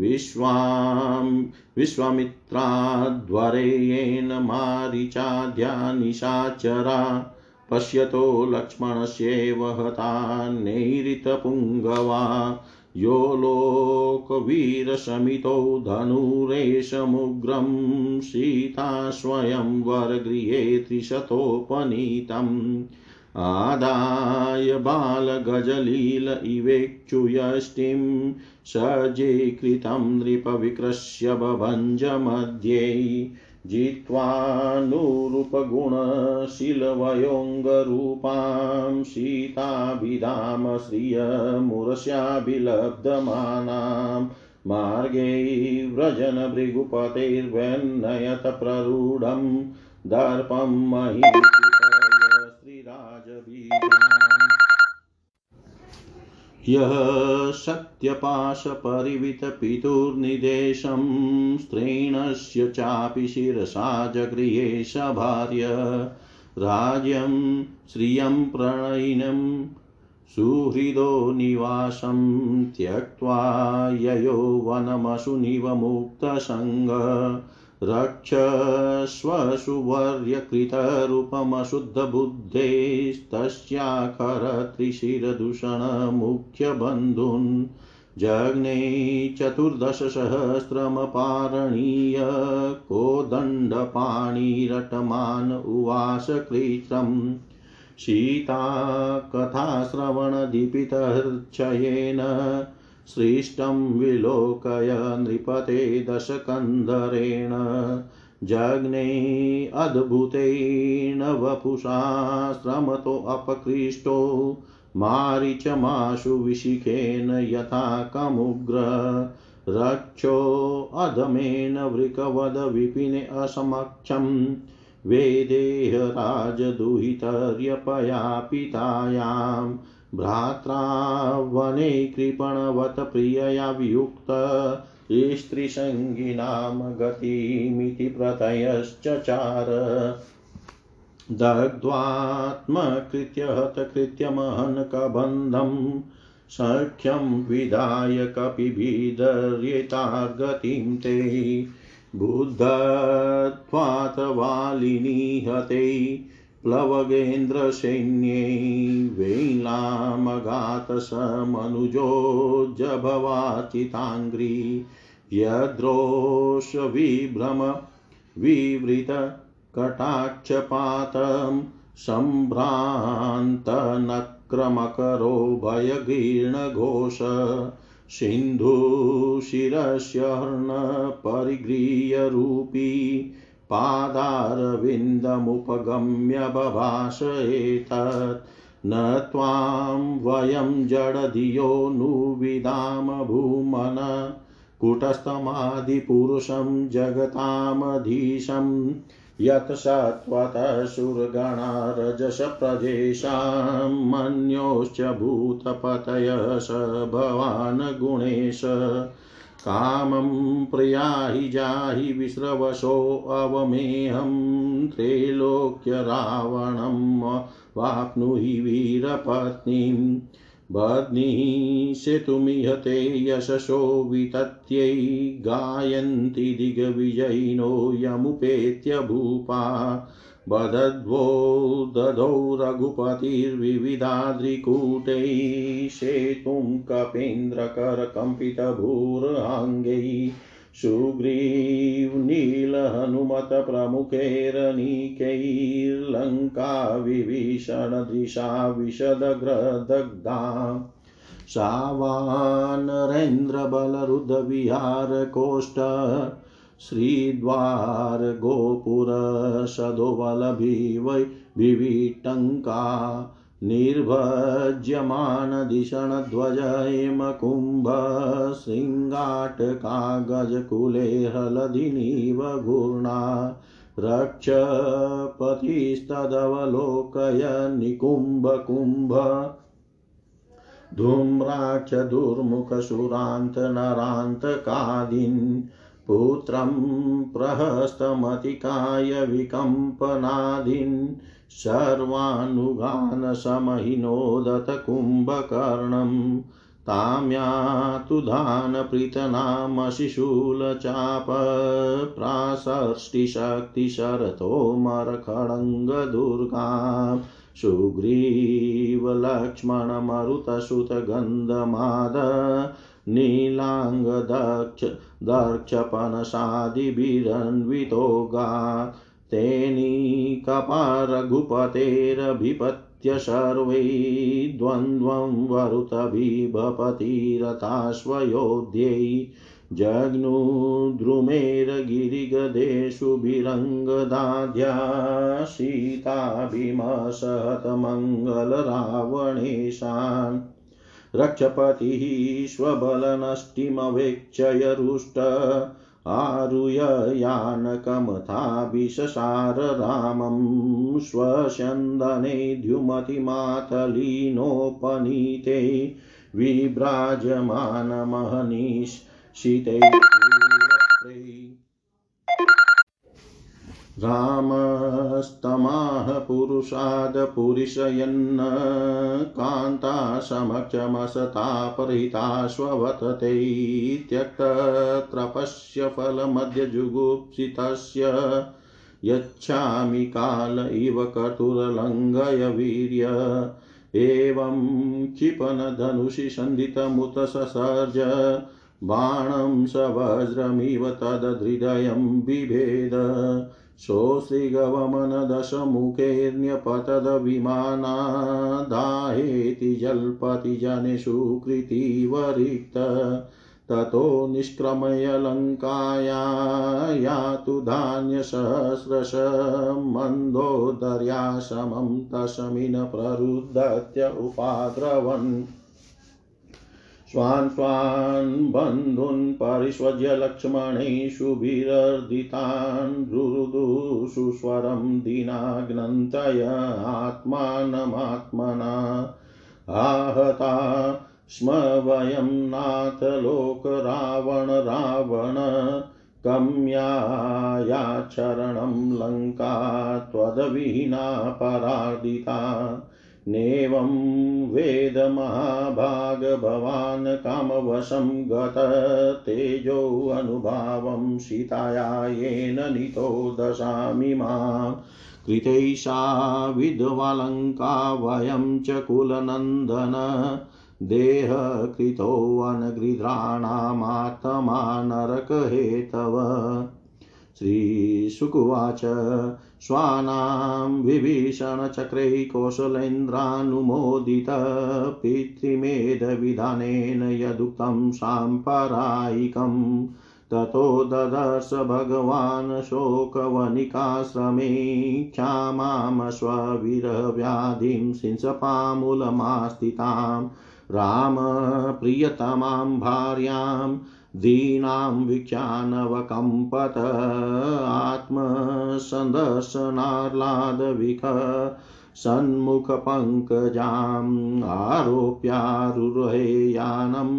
विश्वाम विश्वामित्राद्वरेयेन मारिचाद्या निशाचरा पश्यतो लक्ष्मणस्यैव हता नैरितपुङ्गवा यो लोकवीरशमितो धनुरेशमुग्रं सीता स्वयं वरगृहे त्रिशतोपनीतम् आदाय बालगजलील इवेक्षुयष्टिं सज्जीकृतं नृपविकृष्य बभञ्ज मध्ये जित्वा नूरूपगुणशीलवयोङ्गरूपां सीताभिधाम श्रियमुरस्याभिलब्धमानां मार्गे व्रजनभृगुपतेर्व्यनयत प्ररूढं दर्पं महीतय श्रीराजबीजाम् यः शक्त्यपाशपरिवितपितुर्निदेशं स्त्रीणस्य चापि शिरसा जगृहे सभार्य राज्यं श्रियं प्रणयिनं सुहृदो निवासं त्यक्त्वा ययो वनमसुनिव मुक्तसङ्ग रक्षस्वसुवर्यकृतरूपमशुद्धबुद्धेस्तस्याकरत्रिशिरदूषणमुख्यबन्धुन् जग्ने चतुर्दशसहस्रमपारणीय कोदण्डपाणिरटमान् उवास कृत्रं सीता कथाश्रवणदीपितहृच्छयेन श्रेष्ठं विलोकय नृपते दशकन्धरेण जग्ने अद्भुतेन वपुषा श्रमतो अपकृष्टो मारिचमाशु विशिखेन यथा कमुग्र रक्षो अधमेन वृकवद विपिने असमक्षं वेदेह राजदुहितर्यपया पितायाम् भ्रात्रा वने कृपणवत प्रियया वियुक्त स्त्रीसङ्गिनां गतिमिति प्रतयश्चचार दग्ध्वात्मकृत्य हतकृत्यमहन् कबन्धं सख्यं विदाय कपिभिदर्यता गतिं ते बुद्धत्वात् वालिनी हते प्लवगेन्द्रसैन्ये वेलामगातसमनुजो जभवाचिताङ्घ्री यद्रोष विभ्रम विवृतकटाक्षपातं सम्भ्रान्तनक्रमकरो भयगीर्णघोष सिन्धुशिरस्य हर्णपरिगृह्यरूपी पादारविन्दमुपगम्य बभाषेतत् न त्वां वयं जडधियो नुविदाम भूमन कुटस्थमादिपुरुषं जगतामधीशं यत् सत्त्वतः सुरगणारजसप्रजेशां मन्योश्च भूतपतयः स भवान् गुणेश कामं प्रयाहि जाहि विश्रवशो अवमेहं त्रैलोक्य रावणं वाप्नुहि वीरपत्नीं भर्त्सितुमिह ते यशसो वितत्यै गायन्ति दिग्विजयिनो यमुपेत्य भूपा बदध्वो ददौ रघुपतिर्विविधाद्रिकूटै शेतुं कपीन्द्रकरकम्पितभूराङ्गै सुग्रीवनीलहनुमतप्रमुखैरनीकैर्लङ्का विभीषणदृशा विशदग्रदग्धा सा वा नरेन्द्रबलरुद्धविहारकोष्ठ श्रीद्वार गोपुरसदोबलभिवै विविटङ्का निर्भज्यमानधिषणध्वजैमकुम्भ शृङ्गाटका गजकुले हलदिनीव घूर्णा रक्षपतिस्तदवलोकय निकुम्भकुम्भ धूम्राक्ष दुर्मुखसुरान्त नरान्तकादीन् पुत्रं प्रहस्तमतिकाय विकम्पनादीन् सर्वानुगानसमहिनोदतकुम्भकर्णं ताम्यातुधानप्रीतनामशिशूलचापप्रासष्टिशक्तिशरतो मरखडङ्गदुर्गां सुग्रीवलक्ष्मणमरुतसुतगन्धमाद नीलाङ्गदक्ष दर्क्षपनसादिभिरन्वितो गा तेनी कपारघुपतेरभिपत्य सर्वै द्वन्द्वं वरुतभिभपतिरताश्वयोध्यै जग्नु द्रुमेरगिरिगदेषु भिरङ्गदाद्या सीताभिमसहतमङ्गलरावणेशान् रक्षपतिः स्वबलनष्टिमवेक्षय रुष्ट आरुह्य यानकमथाभिशसार रामं स्वस्यन्दने द्युमतिमातलीनोपनीते विभ्राजमानमहनिशिते रामस्तमाह पुरुषाद पुरुषयन् कान्ता समक्षमसतापहृता स्ववतते त्यक्तत्रपस्य फलमद्य जुगुप्सितस्य यच्छामि काल इव कटुरलङ्घय वीर्य एवं क्षिपणधनुषि सन्धितमुत ससर्ज बाणं स वज्रमिव तदहृदयं बिभेद सोऽस्त्रिगवमनदशमुखैर्न्यपतदविमानादाहेति जल्पति जनेषु कृतिवरिक्त ततो निष्क्रमय लङ्काया यातु धान्यसहस्रश मन्दोदर्या समं तस्मिन् प्ररुदत्य उपाद्रवन् स्वान् स्वान् बन्धून् परिष्वज्य लक्ष्मणेषु भिरर्दितान् रुरुदु सुस्वरं दीनाग्नन्तय आत्मानमात्मना आहता स्म वयं नाथ लोक रावण रावण कम्याया चरणं लङ्का त्वद्विहीना परार्दिता नेवं वेद महाभाग भवान् कामवशं गततेजो अनुभावं सीताया येन नितो दशामि मां कृतैषा विद्वालङ्का वयं च कुलनन्दन देह कृतो वनगृध्राणामात्मा नरकहेतव श्रीशुकुवाच स्वानां विभीषणचक्रैः कौशलेन्द्रानुमोदितः पितृमेधविधानेन यदुक्तं साम्परायिकं ततो ददर्श भगवान् शोकवनिकाश्रमे क्षामां स्वविरहव्याधिं सिंसपामूलमास्थितां राम प्रियतमां भार्यां दीनां विख्यानवकम्पत आत्मसन्दर्शनार्लादविक सन्मुखपङ्कजाम् आरोप्यारुरुहे यानं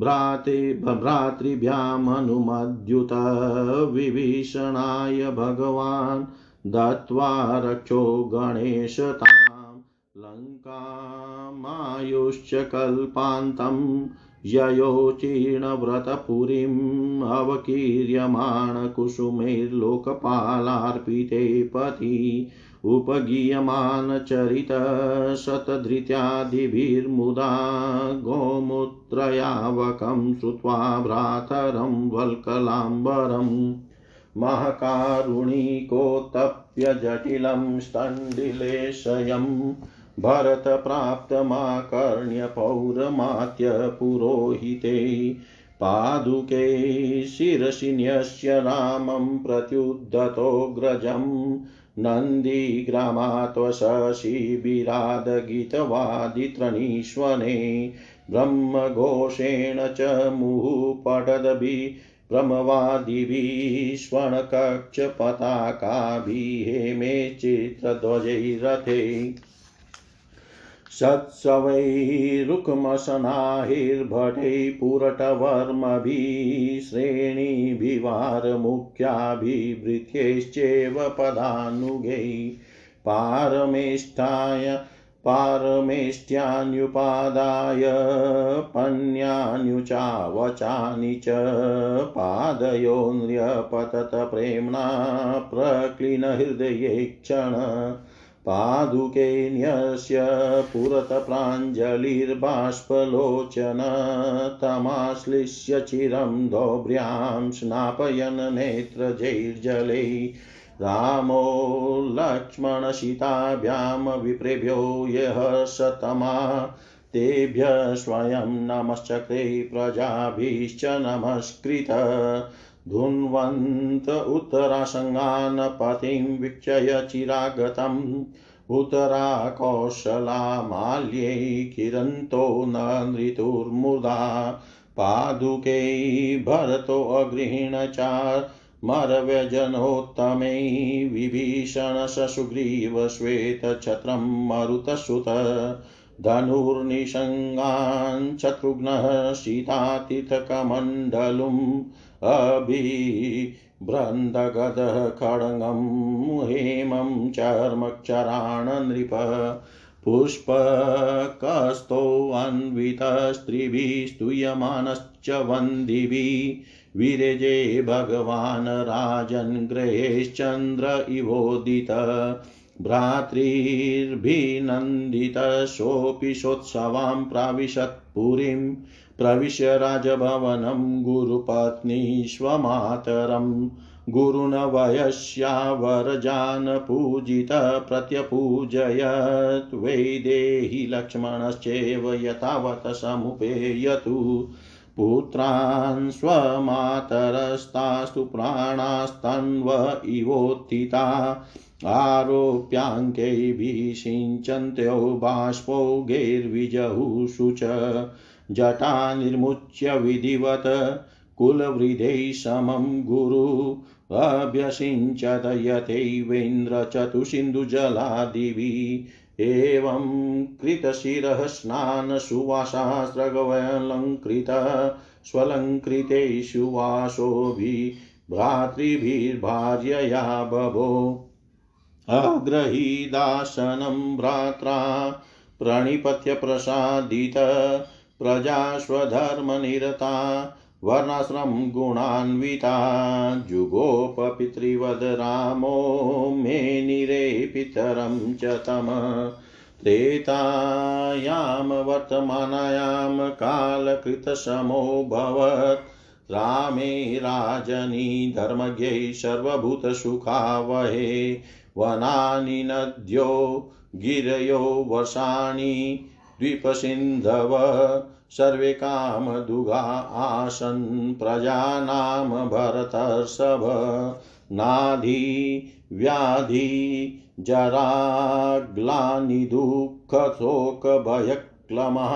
भ्राते भ्रातृभ्यामनुमद्युत विभीषणाय भगवान् दत्वा रक्षो गणेशताम् लंकामायुश्च कल्पान्तं ययो चीर्णव्रतपुरीम् अवकीर्यमाणकुसुमैर्लोकपालार्पिते पथि उपगीयमानचरितशतधृत्यादिभिर्मुदा गोमूत्रयावकं श्रुत्वा भ्रातरं वल्कलाम्बरम् महाकारुणिकोत्तप्यजटिलं स्तण्डिलेशयम् भरतप्राप्तमाकर्ण्य पौरमात्य पुरोहिते पादुके शिरसि न्यस्य रामं प्रत्युद्धतोऽग्रजं नन्दीग्रामात् शिबिरादगीतवादितृणीश्वने ब्रह्मघोषेण च मुहुपटदभि ब्रह्मवादिभिष्वणकक्षपताकाभिः हेमे चित्रध्वजैरथे सत्सवैरुक्मसनाहिर्भटैपुरटवर्मभिः श्रेणीभिवारमुख्याभिवृत्यैश्चैव पदानुगैः पारमेष्ठाय पारमेष्ट्यान्युपादाय पन्यान्युचावचानि च पादयो नृपतत प्रेम्णा प्रक्लीन हृदये क्षण पादुके न्यस्य पुरत प्राञ्जलिर्बाष्पलोचन तमाश्लिष्य चिरं दौभ्र्यां स्नापयन् नेत्रजैर्जले रामो लक्ष्मणसीताभ्यां विप्रेभ्यो यः शतमा तेभ्यः स्वयं नमश्चक्रे प्रजाभिश्च नमस्कृत धुन्वन्त उत्तरासङ्गान् पतिं वीक्षय चिरागतम् उत्तराकौशलामाल्ये किरन्तो न नृतुर्मुदा पादुके भरतो अगृहीणचार मरव्यजनोत्तमे विभीषण सुग्रीव श्वेतछत्रं मरुतसुत धनुर्निशङ्गान् शत्रुघ्नः सीतातिथकमण्डलम् अभिभ्रन्दगदः खड्गं हेमं चर्मक्षराण नृप पुष्पकस्तो अन्वितस्त्रिभिः स्तूयमानश्च वन्दिभिः विरजे भगवान् राजन् गृहेश्चन्द्र इवोदित भ्रातृर्भिनन्दितसोऽपि सोत्सवां प्राविशत् पुरीं प्रविश्य राजभवनं गुरुपत्नी स्वमातरं गुरुन् वयस्या वरजान् पूजिता प्रत्यपूजयत् वैदेहि लक्ष्मणश्चैव यथावत् समुपेयतु पुत्रान् स्वमातरस्तास्तु प्राणास्तन्व इवोत्थिता आरोप्याङ्कै सिञ्चन्त्यो बाष्पो गैर्विजहुषु च जटा निर्मुच्य विधिवत कुलवृद्धै समं गुरु अभ्यसिञ्चत यथैवेन्द्रचतुसिन्धुजलादिभिः एवं कृतशिरः स्नान सुवासास्त्रगवलङ्कृत स्वलङ्कृते सुवासोभिः भ्रातृभिर्भार्यया बभो अग्रहीदासनं भ्रात्रा प्रणिपत्य प्रसादित प्रजास्वधर्मनिरता वर्णाश्रम गुणान्विता जुगोप पितृवद रामो मे निरे पितरं च तम त्रेतायां वर्तमानायां कालकृतसमो भवत् रामे राजनी धर्मज्ञे सर्वभूतसुखावहे वनानि नद्यो गिरयो वर्षाणि द्वीपसिन्धव सर्वे कामदुगा आसन् प्रजानां भरतर्षभ नाधी व्याधि जराग्लानि दुःखशोकभयक्लमः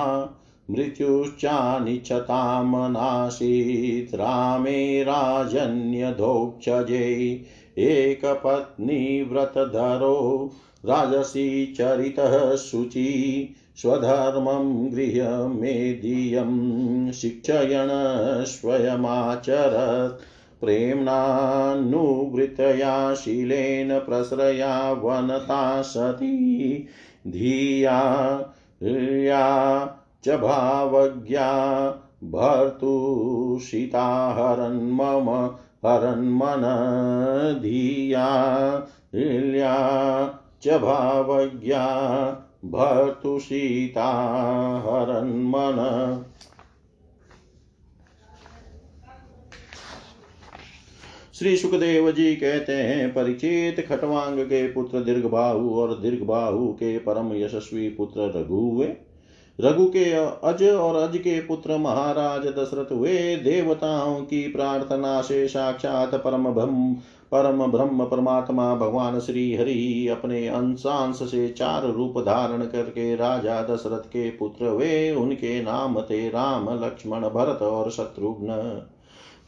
मृत्युश्चानिच्छतां नासीत् रामे राजन्यधोक्षजे एकपत्नीव्रतधरो राजसी चरितः शुचि स्वधर्मं गृह्य मेदीयं शिक्षयन् स्वयमाचरत् प्रेम्णानुवृतया शीलेन प्रसरया वनता सती धिया या च भावज्ञा भर्तुषिता हरन्मम हरन्मन धिया या च भावज्ञा भर्तुषिता हरन्मन। श्री सुखदेव जी कहते हैं, परीक्षित, खटवांग के पुत्र दीर्घबाहु और दीर्घबाहु के परम यशस्वी पुत्र रघु हुए। रघु के अज और अज के पुत्र महाराज दशरथ हुए। देवताओं की प्रार्थना से साक्षात परम ब्रह्म परम ब्रह्म परमात्मा भगवान श्री हरि अपने अंशांश से चार रूप धारण करके राजा दशरथ के पुत्र हुए। उनके नाम थे राम, लक्ष्मण, भरत और शत्रुघ्न।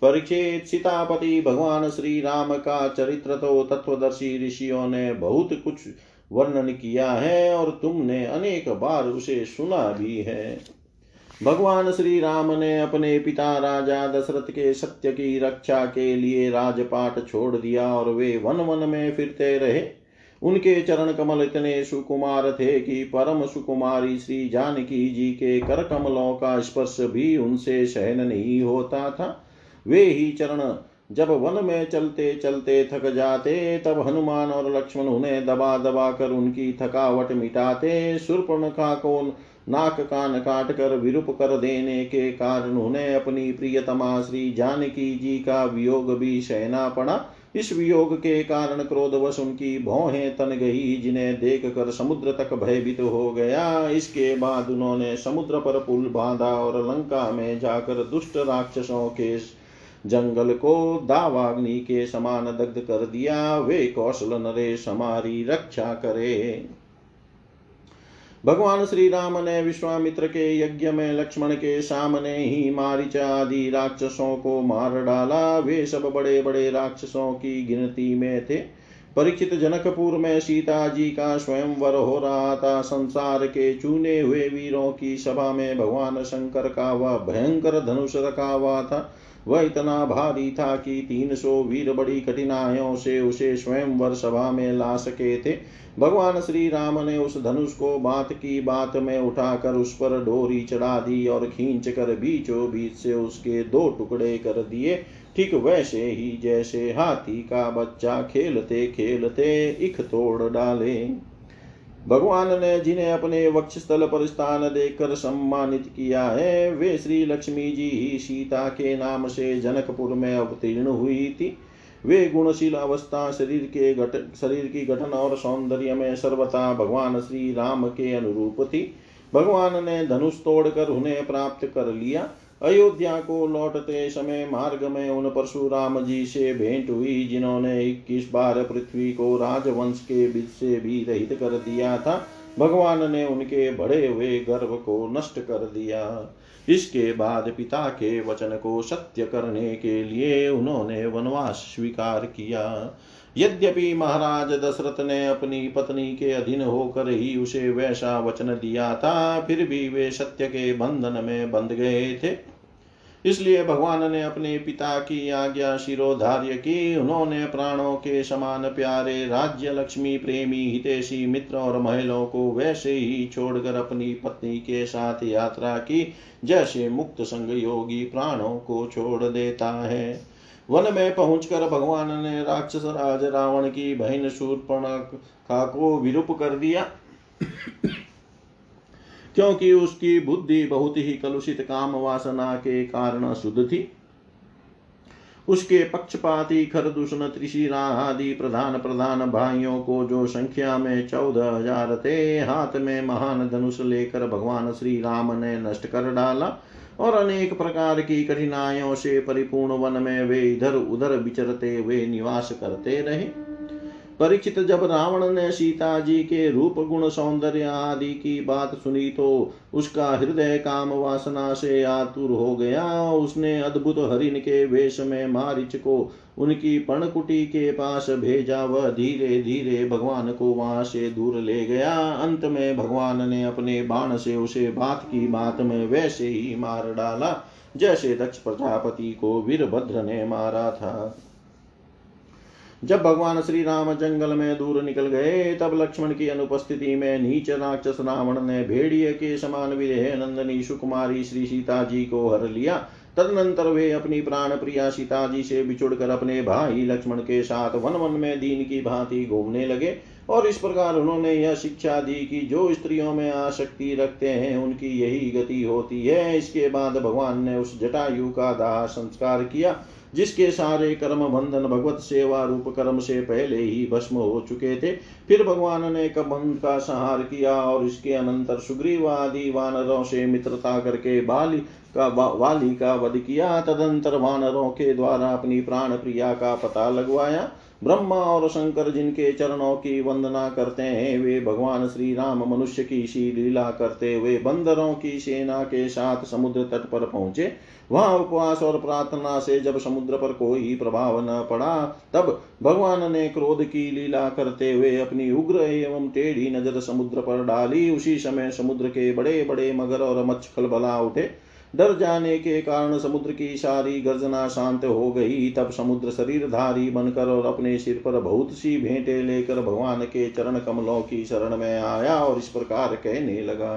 परीक्षित, सीतापति भगवान श्री राम का चरित्र तो तत्वदर्शी ऋषियों ने बहुत कुछ वर्णन किया है और तुमने अनेक बार उसे सुना भी है। भगवान श्री राम ने अपने पिता राजा दशरथ के सत्य की रक्षा के लिए राजपाट छोड़ दिया और वे वन वन में फिरते रहे। उनके चरण कमल इतने सुकुमार थे कि परम सुकुमारी श्री जानकी जी के कर कमलों का स्पर्श भी उनसे सहन नहीं होता था। वे ही चरण जब वन में चलते चलते थक जाते तब हनुमान और लक्ष्मण उन्हें दबा दबा कर उनकी थकावट मिटाते। शूर्पणखा को नाक कान काट कर विरूप कर देने के कारण उन्हें अपनी प्रियतमा श्री जानकी जी का वियोग भी सहना पड़ा। इस वियोग के कारण क्रोधवश उनकी भौहें तन गई, जिन्हें देख कर समुद्र तक भयभीत हो गया। इसके बाद उन्होंने समुद्र पर पुल बांधा और लंका में जाकर दुष्ट राक्षसों के जंगल को दावाग्नि के समान दग्ध कर दिया। वे कौशल नरेश हमारी रक्षा करे। भगवान श्री राम ने विश्वामित्र के यज्ञ में लक्ष्मण के सामने ही मारीच आदि राक्षसों को मार डाला। वे सब बड़े बड़े राक्षसों की गिनती में थे। परीक्षित, जनकपुर में सीता जी का स्वयंवर हो रहा था। संसार के चुने हुए वीरों की सभा में भगवान शंकर का वह भयंकर धनुष रखा हुआ था। वह इतना भारी था कि तीन सौ वीर बड़ी कठिनाइयों से उसे स्वयंवर सभा में ला सके थे। भगवान श्री राम ने उस धनुष को बात की बात में उठाकर उस पर डोरी चढ़ा दी और खींच कर बीचों बीच से उसके दो टुकड़े कर दिए, ठीक वैसे ही जैसे हाथी का बच्चा खेलते खेलते इक तोड़ डाले। भगवान ने जिन्हें अपने वक्षस्थल पर स्थान देकर सम्मानित किया है, वे श्री लक्ष्मी जी ही सीता के नाम से जनकपुर में अवतीर्ण हुई थी। वे गुणशील अवस्था, शरीर के गठ शरीर की गठन और सौंदर्य में सर्वथा भगवान श्री राम के अनुरूप थी। भगवान ने धनुष तोड़कर उन्हें प्राप्त कर लिया। अयोध्या को लौटते समय मार्ग में उन परशुराम जी से भेंट हुई, जिन्होंने इक्कीस बार पृथ्वी को राजवंश के बीच से भी रहित कर दिया था। भगवान ने उनके बढ़े हुए गर्व को नष्ट कर दिया। इसके बाद पिता के वचन को सत्य करने के लिए उन्होंने वनवास स्वीकार किया। यद्यपि महाराज दशरथ ने अपनी पत्नी के अधीन होकर ही उसे वैसा वचन दिया था, फिर भी वे सत्य के बंधन में बंध गए थे। इसलिए भगवान ने अपने पिता की आज्ञा शिरोधार्य की। उन्होंने प्राणों के समान प्यारे राज्य, लक्ष्मी, प्रेमी, हितैषी, मित्र और महलों को वैसे ही छोड़कर अपनी पत्नी के साथ यात्रा की, जैसे मुक्त संग योगी प्राणों को छोड़ देता है। वन में पहुंचकर भगवान ने राक्षस राज रावण की बहन शूर्पणखा को विरूप कर दिया, क्योंकि उसकी बुद्धि बहुत ही कलुषित काम वासना के कारण अशुद्ध थी। उसके पक्षपाती खरदूषण त्रिशिरा आदि प्रधान प्रधान भाइयों को, जो संख्या में चौदह हजार थे, हाथ में महान धनुष लेकर भगवान श्री राम ने नष्ट कर डाला और अनेक प्रकार की कठिनाइयों से परिपूर्ण वन में वे इधर उधर विचरते हुए निवास करते रहे। परीक्षित, जब रावण ने सीता जी के रूप, गुण, सौंदर्य आदि की बात सुनी तो उसका हृदय काम वासना से आतुर हो गया। उसने अद्भुत हरिण के वेश में मारीच को उनकी पर्णकुटी के पास भेजा। वह धीरे धीरे भगवान को वहां से दूर ले गया। अंत में भगवान ने अपने बाण से उसे बात की बात में वैसे ही मार डाला जैसे दक्ष प्रजापति को वीरभद्र ने मारा था। जब भगवान श्री राम जंगल में दूर निकल गए तब लक्ष्मण की अनुपस्थिति में नीच राक्षस रावण ने भेड़िए के समान विदेह नंदनी सुकुमारी श्री सीता जी को हर लिया। तदनंतर वे अपनी प्राण प्रिया सीता जी से बिछुड़कर अपने भाई लक्ष्मण के साथ वन वन में दीन की भांति घूमने लगे और इस प्रकार उन्होंने यह शिक्षा दी कि जो स्त्रियों में आसक्ति रखते हैं उनकी यही गति होती है। इसके बाद भगवान ने उस जटायु का दाह संस्कार किया जिसके सारे कर्म बंधन भगवत सेवा रूप कर्म से पहले ही भस्म हो चुके थे। फिर भगवान ने कबंध का संहार किया और इसके अनंतर सुग्रीव आदि वानरों से मित्रता करके बाली का वाली का वध किया। तदंतर वानरों के द्वारा अपनी प्राण प्रिया का पता लगवाया। ब्रह्मा और शंकर जिनके चरणों की वंदना करते हैं वे भगवान श्री राम मनुष्य की सी लीला करते हुए बंदरों की सेना के साथ समुद्र तट पर पहुंचे। वहां उपवास और प्रार्थना से जब समुद्र पर कोई प्रभाव न पड़ा तब भगवान ने क्रोध की लीला करते हुए अपनी उग्र एवं टेढ़ी नजर समुद्र पर डाली। उसी समय समुद्र के बड़े बड़े मगर और मच्छ खलबला उठे। डर जाने के कारण समुद्र की सारी गर्जना शांत हो गई। तब समुद्र शरीरधारी बनकर और अपने सिर पर बहुत सी भेंटें लेकर भगवान के चरण कमलों की शरण में आया और इस प्रकार कहने लगा,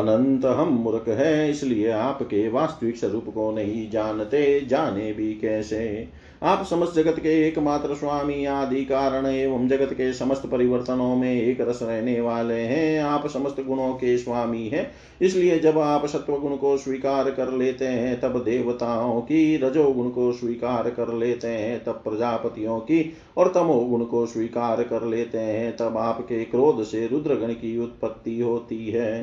अनंत हम मूर्ख हैं, इसलिए आपके वास्तविक स्वरूप को नहीं जानते, जाने भी कैसे। आप समस्त जगत के एकमात्र स्वामी आदि कारण एवं जगत के समस्त परिवर्तनों में एक रस रहने वाले हैं। आप समस्त गुणों के स्वामी हैं, इसलिए जब आप सत्वगुण को स्वीकार कर लेते हैं तब देवताओं की, रजोगुण को स्वीकार कर लेते हैं तब प्रजापतियों की और तमोगुण को स्वीकार कर लेते हैं तब आपके क्रोध से रुद्रगण की उत्पत्ति होती है।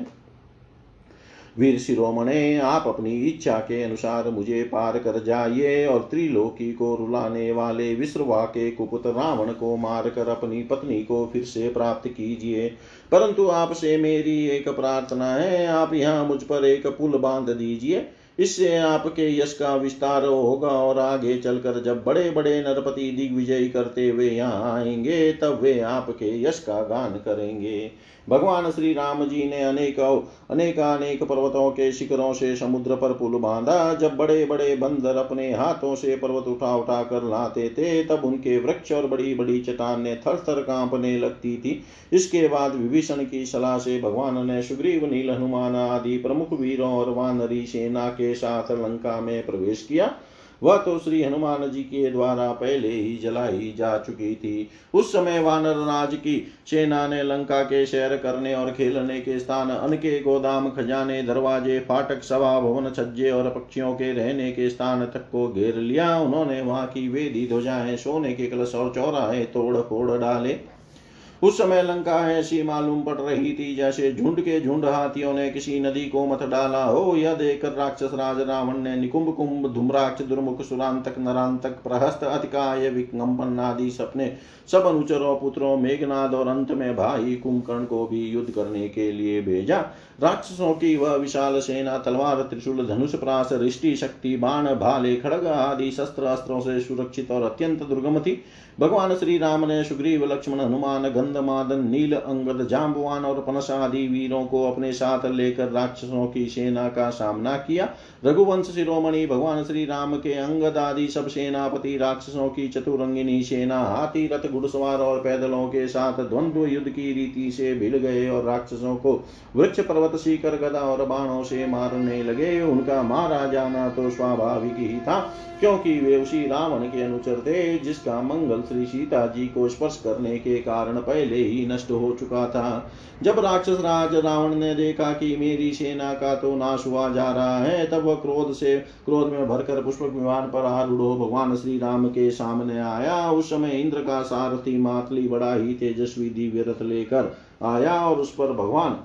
वीर शिरोमणे, आप अपनी इच्छा के अनुसार मुझे पार कर जाइए और त्रिलोकी को रुलाने वाले विश्रवा के कुपुत्र रावण को मारकर अपनी पत्नी को फिर से प्राप्त कीजिए। परंतु आपसे मेरी एक प्रार्थना है, आप यहाँ मुझ पर एक पुल बांध दीजिए, इससे आपके यश का विस्तार होगा और आगे चलकर जब बड़े बड़े नरपति दिग्विजयी करते हुए यहाँ आएंगे तब वे आपके यश का गान करेंगे। भगवान श्री राम जी ने अनेक अनेक अनेक पर्वतों के शिखरों से समुद्र पर पुल बांधा। जब बड़े बड़े बंदर अपने हाथों से पर्वत उठा उठा कर लाते थे तब उनके वृक्ष और बड़ी बड़ी चट्टानें थर थर कांपने लगती थी। इसके बाद विभीषण की सलाह से भगवान ने सुग्रीव, नील, हनुमान आदि प्रमुख वीरों और वानरी सेना के साथ लंका में प्रवेश किया। वह तो श्री हनुमान जी के द्वारा पहले ही जलाई जा चुकी थी। उस समय वानर राज की सेना ने लंका के सैर करने और खेलने के स्थान, अन्न के गोदाम, खजाने, दरवाजे, फाटक, सभा भवन, छज्जे और पक्षियों के रहने के स्थान तक को घेर लिया। उन्होंने वहां की वेदी, ध्वजाएं, सोने के कलश और चौराहे तोड़ फोड़ डाले। उस समय लंका ऐसी मालूम पड़ रही थी जैसे झुंड के झुंड हाथियों ने किसी नदी को मत डाला हो। यह देखकर राक्षस राज रावण ने निकुंभ, कुंभ, धूम्राक्ष, दुर्मुख, सुरांतक, नरांतक, प्रहस्त, अतिकाय, विकम्बन आदि सपने सब अनुचरों, पुत्रों, मेघनाद और अंत में भाई कुंभकर्ण को भी युद्ध करने के लिए भेजा। राक्षसों की वह विशाल सेना तलवार, त्रिशूल, धनुष, प्रास, रिष्टि, शक्ति, बाण, भाले, खड़ग आदि शस्त्र अस्त्रों से सुरक्षित और अत्यंत दुर्गम थी। भगवान श्री राम ने सुग्रीव, लक्ष्मण, हनुमान, गंधमादन, नील अंगद, जाम्बवान और पनस आदि वीरों को अपने साथ लेकर राक्षसों की सेना का सामना किया। रघुवंश शिरोमणि, भगवान श्री राम के अंगद आदि सब सेनापति राक्षसों की चतुरंगिनी सेना हाथी, रथ, घुड़सवार और पैदलों के साथ द्वंद्व युद्ध की रीति से भिड़ गए और राक्षसों को वृक्ष, पर्वत, सीकर, गदा और बाणों से मारने लगे। उनका मारा जाना तो स्वाभाविक ही था क्योंकि वे उसी रावण के अनुचर थे जिसका मंगल श्री सीता जी को स्पर्श करने के कारण पहले ही नष्ट हो चुका था। जब राक्षस राज रावण ने देखा कि मेरी सेना का तो नाश हुआ जा रहा है तब वह क्रोध से क्रोध में भरकर पुष्पक विमान पर आरूढ़ हो भगवान श्री राम के सामने आया। उस समय इंद्र का सारथी मातली बड़ा ही तेजस्वी दिव्य रथ लेकर आया और उस पर भगवान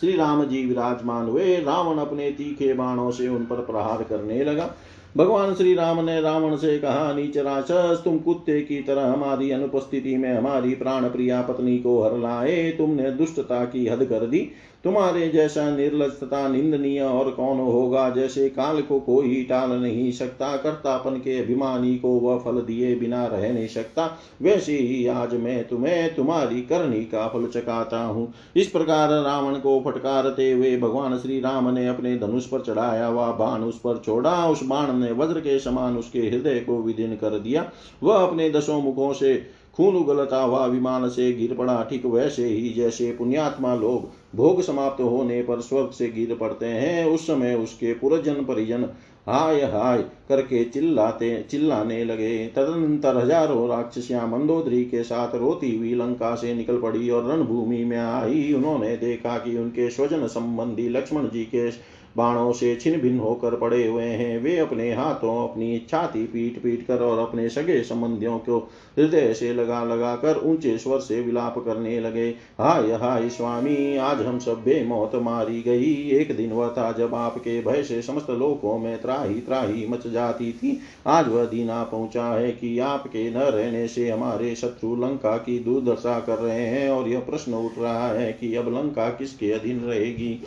श्री राम जी विराजमान हुए। रावण अपने तीखे बाणों से उन पर प्रहार करने लगा। भगवान श्री राम ने रावण से कहा, नीचराक्षस, तुम कुत्ते की तरह हमारी अनुपस्थिति में हमारी प्राण प्रिया पत्नी को हर लाए। तुमने दुष्टता की हद कर दी। तुम्हारे जैसा निर्लज तथा निंदनीय और कौन होगा। जैसे काल को कोई टाल नहीं सकता, कर्तापन के अभिमानी को वह फल दिए बिना रह नहीं सकता, वैसे ही आज मैं तुम्हें तुम्हारी करनी का फल चखाता हूँ। इस प्रकार रावण को फटकारते हुए भगवान श्री राम ने अपने धनुष पर चढ़ाया हुआ बाण उस पर छोड़ा। उस बाण ने वज्र के समान उसके हृदय को विदीर्ण कर दिया। वह अपने दशों मुखों से खून उगलता हुआ विमान से गिर पड़ा, ठीक वैसे ही जैसे पुण्यात्मा लोग भोग समाप्त होने पर स्वर्ग से गिर पड़ते हैं। उस समय उसके पुरजन परिजन हाय हाय करके चिल्लाते चिल्लाने लगे। तदनंतर हजारों राक्षसियां मंदोदरी के साथ रोती हुई लंका से निकल पड़ी और रणभूमि में आई। उन्होंने देखा कि उनके स्वजन संबंधी लक्ष्मण जी के बाणों से छिन्न भिन्न होकर पड़े हुए हैं। वे अपने हाथों अपनी छाती पीट पीट कर और अपने सगे संबंधियों को हृदय से लगा लगा कर ऊंचे स्वर से विलाप करने लगे। हाय हाय स्वामी, आज हम सब बेमौत मारी गई। एक दिन वह था जब आपके भय से समस्त लोकों में त्राही त्राही मच जाती थी। आज वह दिन आ पहुंचा है कि आपके न रहने से हमारे शत्रु लंका की दुर्दशा कर रहे हैं और यह प्रश्न उठ रहा है कि अब लंका किसके अधीन रहेगी।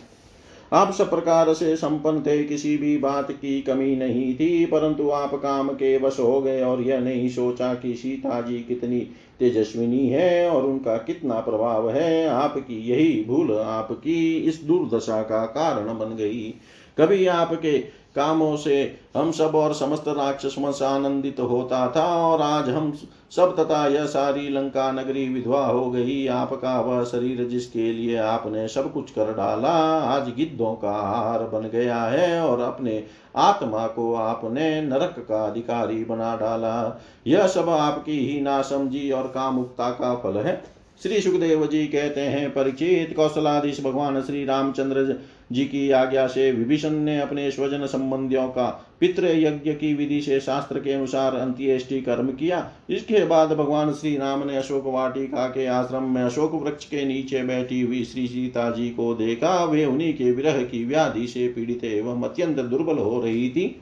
आप सब प्रकार से संपन्न थे, किसी भी बात की कमी नहीं थी, परंतु आप काम के वश हो गए और यह नहीं सोचा कि सीता जी कितनी तेजस्विनी है और उनका कितना प्रभाव है। आपकी यही भूल आपकी इस दुर्दशा का कारण बन गई। कभी आपके कामों से हम सब और समस्त राक्षस वंश आनंदित होता था और आज हम सब तथा यह सारी लंका नगरी विधवा हो गई। आपका वह शरीर जिसके लिए आपने सब कुछ कर डाला, आज गिद्धों का आहार बन गया है और अपने आत्मा को आपने नरक का अधिकारी बना डाला। यह सब आपकी ही नासमझी और कामुकता का फल है। श्री सुखदेव जी कहते हैं, परीक्षित, कौशलाधीश भगवान श्री रामचंद्र जी की आज्ञा से विभीषण ने अपने स्वजन संबंधियों का पितृ यज्ञ की विधि से शास्त्र के अनुसार अंत्येष्टि कर्म किया। इसके बाद भगवान श्री राम ने अशोक वाटिका के आश्रम में अशोक वृक्ष के नीचे बैठी हुई श्री सीता जी को देखा। वे उन्हीं के विरह की व्याधि से पीड़ित एवं अत्यंत दुर्बल हो रही थी।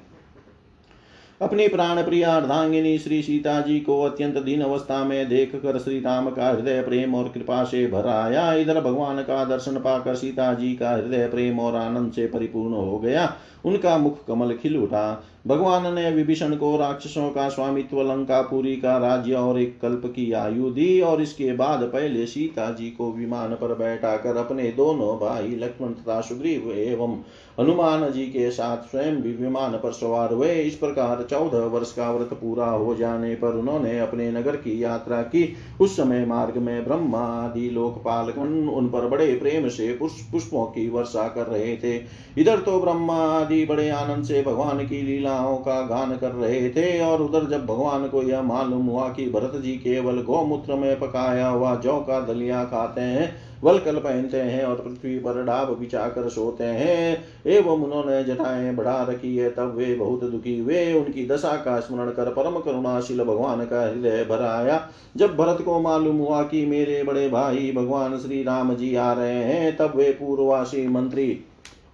अपनी प्राण प्रिया अर्धांगिनी श्री सीता जी को अत्यंत दीन अवस्था में देख कर श्री राम का हृदय प्रेम और कृपा से भर आया। इधर भगवान का दर्शन पाकर सीता जी का हृदय प्रेम और आनंद से परिपूर्ण हो गया। उनका मुख कमल खिल उठा। भगवान ने विभीषण को राक्षसों का स्वामित्व, लंकापुरी का राज्य और एक कल्प की आयु दी और इसके बाद पहले सीता जी को विमान पर बैठा कर अपने दोनों भाई लक्ष्मण तथा सुग्रीव एवं हनुमान जी के साथ स्वयं भी विमान पर सवार हुए। इस प्रकार चौदह वर्ष का व्रत पूरा हो जाने पर उन्होंने अपने नगर की यात्रा की। उस समय मार्ग में ब्रह्मा आदि लोकपालगण उन पर बड़े प्रेम से पुष्पों की वर्षा कर रहे थे। इधर तो ब्रह्मा आदि बड़े आनंद से भगवान की लीला का गान कर रहे थे और उधर जब भगवान को यह मालूम हुआ कि भरत जी केवल गौमूत्र में पकाया हुआ जौ का दलिया खाते हैं, वलकल पहनते हैं और पृथ्वी पर डाब बिछाकर सोते हैं एवं उन्होंने जटाएं बढ़ा रखी है, तब वे बहुत दुखी हुए। उनकी दशा का स्मरण कर परम करुणाशील भगवान का हृदय भर आया। जब भरत को मालूम हुआ कि मेरे बड़े भाई भगवान श्री राम जी आ रहे हैं, तब वे पूर्ववासी मंत्री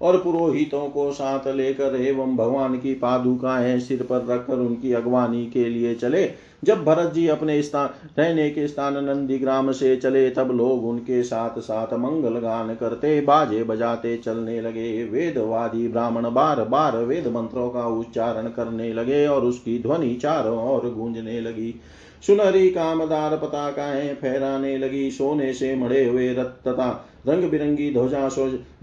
और पुरोहितों को साथ लेकर एवं भगवान की पादुकाएं सिर पर रखकर उनकी अगवानी के लिए चले। जब भरत जी अपने स्थान रहने के स्थान नंदीग्राम से चले, तब लोग उनके साथ साथ मंगल गान करते बाजे बजाते चलने लगे। वेदवादी ब्राह्मण बार बार वेद मंत्रों का उच्चारण करने लगे और उसकी ध्वनि चारों ओर गूंजने लगी। सुनहरी कामदार पताकाएं फहराने लगी। सोने से मढ़े हुए रथ तथा रंग बिरंगी ध्वजा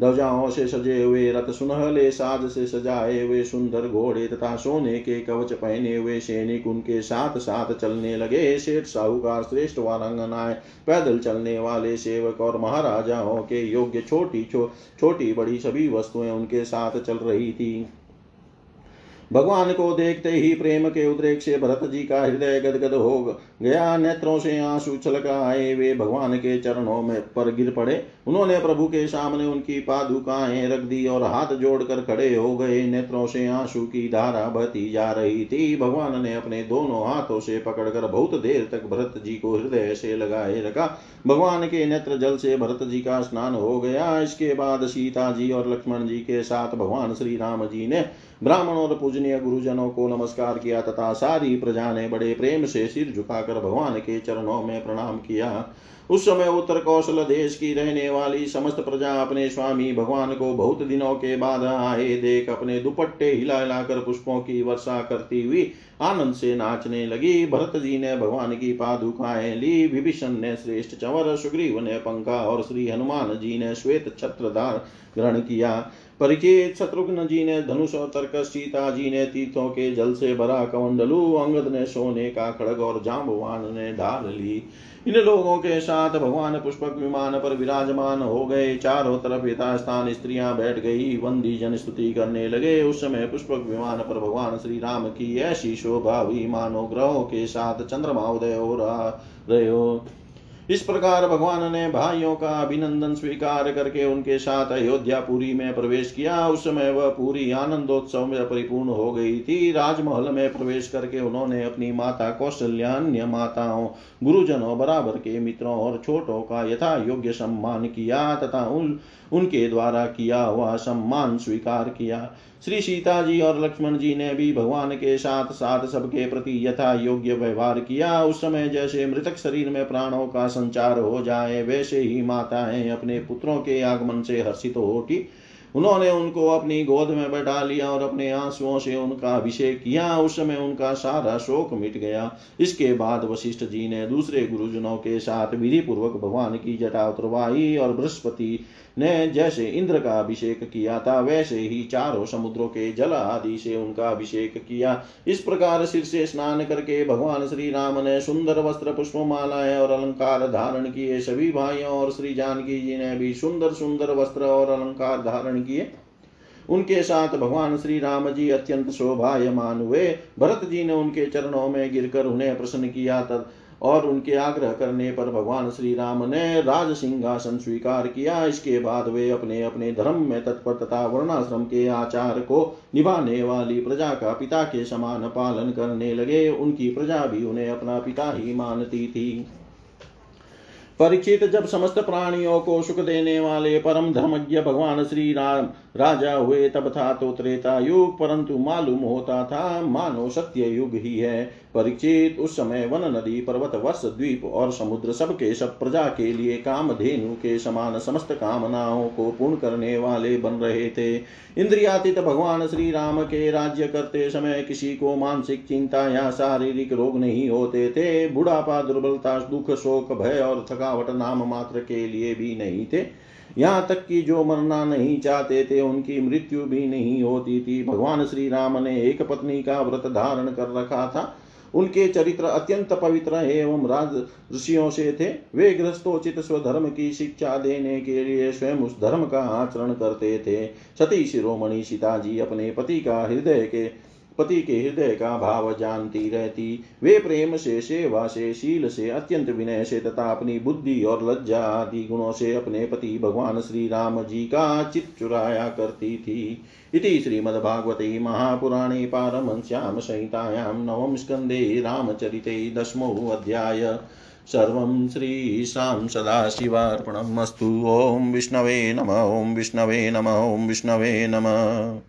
ध्वजाओं से सजे हुए रथ, सुनहले साज से सजाए हुए सुंदर घोड़े तथा सोने के कवच पहने हुए सैनिक उनके साथ साथ चलने लगे। सेठ साहूकार श्रेष्ठ वारांगनाएं, पैदल चलने वाले सेवक और महाराजाओं के योग्य छोटी छो, छोटी बड़ी सभी वस्तुएं उनके साथ चल रही थी। भगवान को देखते ही प्रेम के उद्रेक से भरत जी का हृदय गदगद हो गया। नेत्रों से आंसू छलक आए। वे भगवान के चरणों में पर गिर पड़े। उन्होंने प्रभु के सामने उनकी पादुकाएं रख दी और हाथ जोड़कर खड़े हो गए। नेत्रों से आंसू की धारा बहती जा रही थी। भगवान ने अपने दोनों हाथों से पकड़कर बहुत देर तक भरत जी को हृदय से लगाए रखा। भगवान के नेत्र जल से भरत जी का स्नान हो गया। इसके बाद सीता जी और लक्ष्मण जी के साथ भगवान श्री राम जी ने ब्राह्मण और पूजनीय गुरुजनों को नमस्कार किया तथा सारी प्रजा ने बड़े प्रेम से सिर झुकाकर भगवान के चरणों में प्रणाम किया। उस समय उत्तर कौशल देश की रहने वाली समस्त प्रजा अपने स्वामी भगवान को बहुत दिनों के बाद आए देख अपने दुपट्टे हिला हिलाकर पुष्पों की वर्षा करती हुई आनंद से नाचने लगी। भरत जी ने भगवान की पादुकाएं ली, विभीषण ने श्रेष्ठ चंवर, सुग्रीव ने पंखा और श्री हनुमान जी ने श्वेत छत्रधार ग्रहण किया। परीक्षित, शत्रुघ्न जी ने धनुष और तरकस, सीता जी ने तीर्थों के जल से भरा कमंडलू, अंगद ने सोने का खड़ग और जाम्बवान ने ढाल ली। इन लोगों के साथ भगवान पुष्पक विमान पर विराजमान हो गए। चारों तरफ यथास्थान स्त्रियां बैठ गई, वंदी जन स्तुति करने लगे। उस समय पुष्पक विमान पर भगवान श्री राम की ऐसी शोभा हुई मानो ग्रहों के साथ चंद्रमा उदय हो रहा रहे हो। इस प्रकार भगवान ने भाइयों का अभिनंदन स्वीकार करके उनके साथ अयोध्यापुरी में प्रवेश किया। उस समय वह पूरी आनंदोत्सव में परिपूर्ण हो गई थी। राजमहल में प्रवेश करके उन्होंने अपनी माता कौशल्या, अन्य माताओं, गुरुजनों, बराबर के मित्रों और छोटों का यथा योग्य सम्मान किया तथा उन उनके द्वारा किया हुआ सम्मान स्वीकार किया। श्री सीता जी और लक्ष्मण जी ने भी भगवान के साथ साथ सबके प्रति यथा योग्य व्यवहार किया। उस समय जैसे मृतक शरीर में प्राणों का संचार हो जाए वैसे ही माताएं अपने पुत्रों के आगमन से हर्षित हो उठी। उन्होंने उनको अपनी गोद में बैठा लिया और अपने आंसुओं से उनका अभिषेक किया। उस समय उनका सारा शोक मिट गया। इसके बाद वशिष्ठ जी ने दूसरे गुरुजनों के साथ विधि पूर्वक भगवान की जटा उतरवाई और बृहस्पति ने जैसे इंद्र का अभिषेक किया था वैसे ही चारों समुद्रों के जल आदि से उनका अभिषेक किया। इस प्रकार सिर से स्नान करके भगवान श्री राम ने सुंदर वस्त्र, पुष्पमालाएं और अलंकार धारण किए। सभी भाइयों और श्री जानकी जी ने भी सुंदर सुंदर वस्त्र और अलंकार धारण किए। उनके साथ भगवान श्री राम जी अत्यंत शोभायमान हुए। भरत जी ने उनके चरणों में गिरकर उन्हें प्रसन्न किया तब और उनके आग्रह करने पर भगवान श्री राम ने राज सिंहासन स्वीकार किया। इसके बाद वे अपने अपने धर्म में तत्पर तथा वर्णाश्रम के आचार को निभाने वाली प्रजा का पिता के समान पालन करने लगे। उनकी प्रजा भी उन्हें अपना पिता ही मानती थी। परीक्षित, जब समस्त प्राणियों को सुख देने वाले परम धर्मज्ञ भगवान श्री राम राजा हुए तब था तो त्रेता युग, परंतु मालूम होता था मानो सत्य युग ही है। परीक्षित, उस समय वन, नदी, पर्वत, वर्ष, द्वीप और समुद्र सबके सब प्रजा के लिए कामधेनु के समान समस्त कामनाओं को पूर्ण करने वाले बन रहे थे। इंद्रियातीत भगवान श्री राम के राज्य करते समय किसी को मानसिक चिंता या शारीरिक रोग नहीं होते थे। बुढ़ापा, दुर्बलता, दुख, शोक, भय और थकावट नाम मात्र के लिए भी नहीं थे। यहाँ तक कि जो मरना नहीं चाहते थे उनकी मृत्यु भी नहीं होती थी। भगवान श्री राम ने एक पत्नी का व्रत धारण कर रखा था। उनके चरित्र अत्यंत पवित्र एवं राज ऋषियों से थे। वे गृहस्थोचित स्वधर्म की शिक्षा देने के लिए स्वयं उस धर्म का आचरण करते थे। सती शिरोमणि सीता जी अपने पति का हृदय के पति के हृदय का भाव जानती रहती। वे प्रेम से, सेवा से, शील से, अत्यंत विनय से तथा अपनी बुद्धि और लज्जा आदि गुणों से अपने पति भगवान श्री राम जी का चित्त चुराया करती थी। इति श्रीमद्भागवते महापुराणे पारमहंस्यां संहितायां नवम स्कंदे रामचरिते दशमो अध्याय। सर्वं श्रीशां सदाशिवार्पणमस्तु। ओं विष्णवे नमः। ओं विष्णवे नमः। ओं विष्णवे नमः।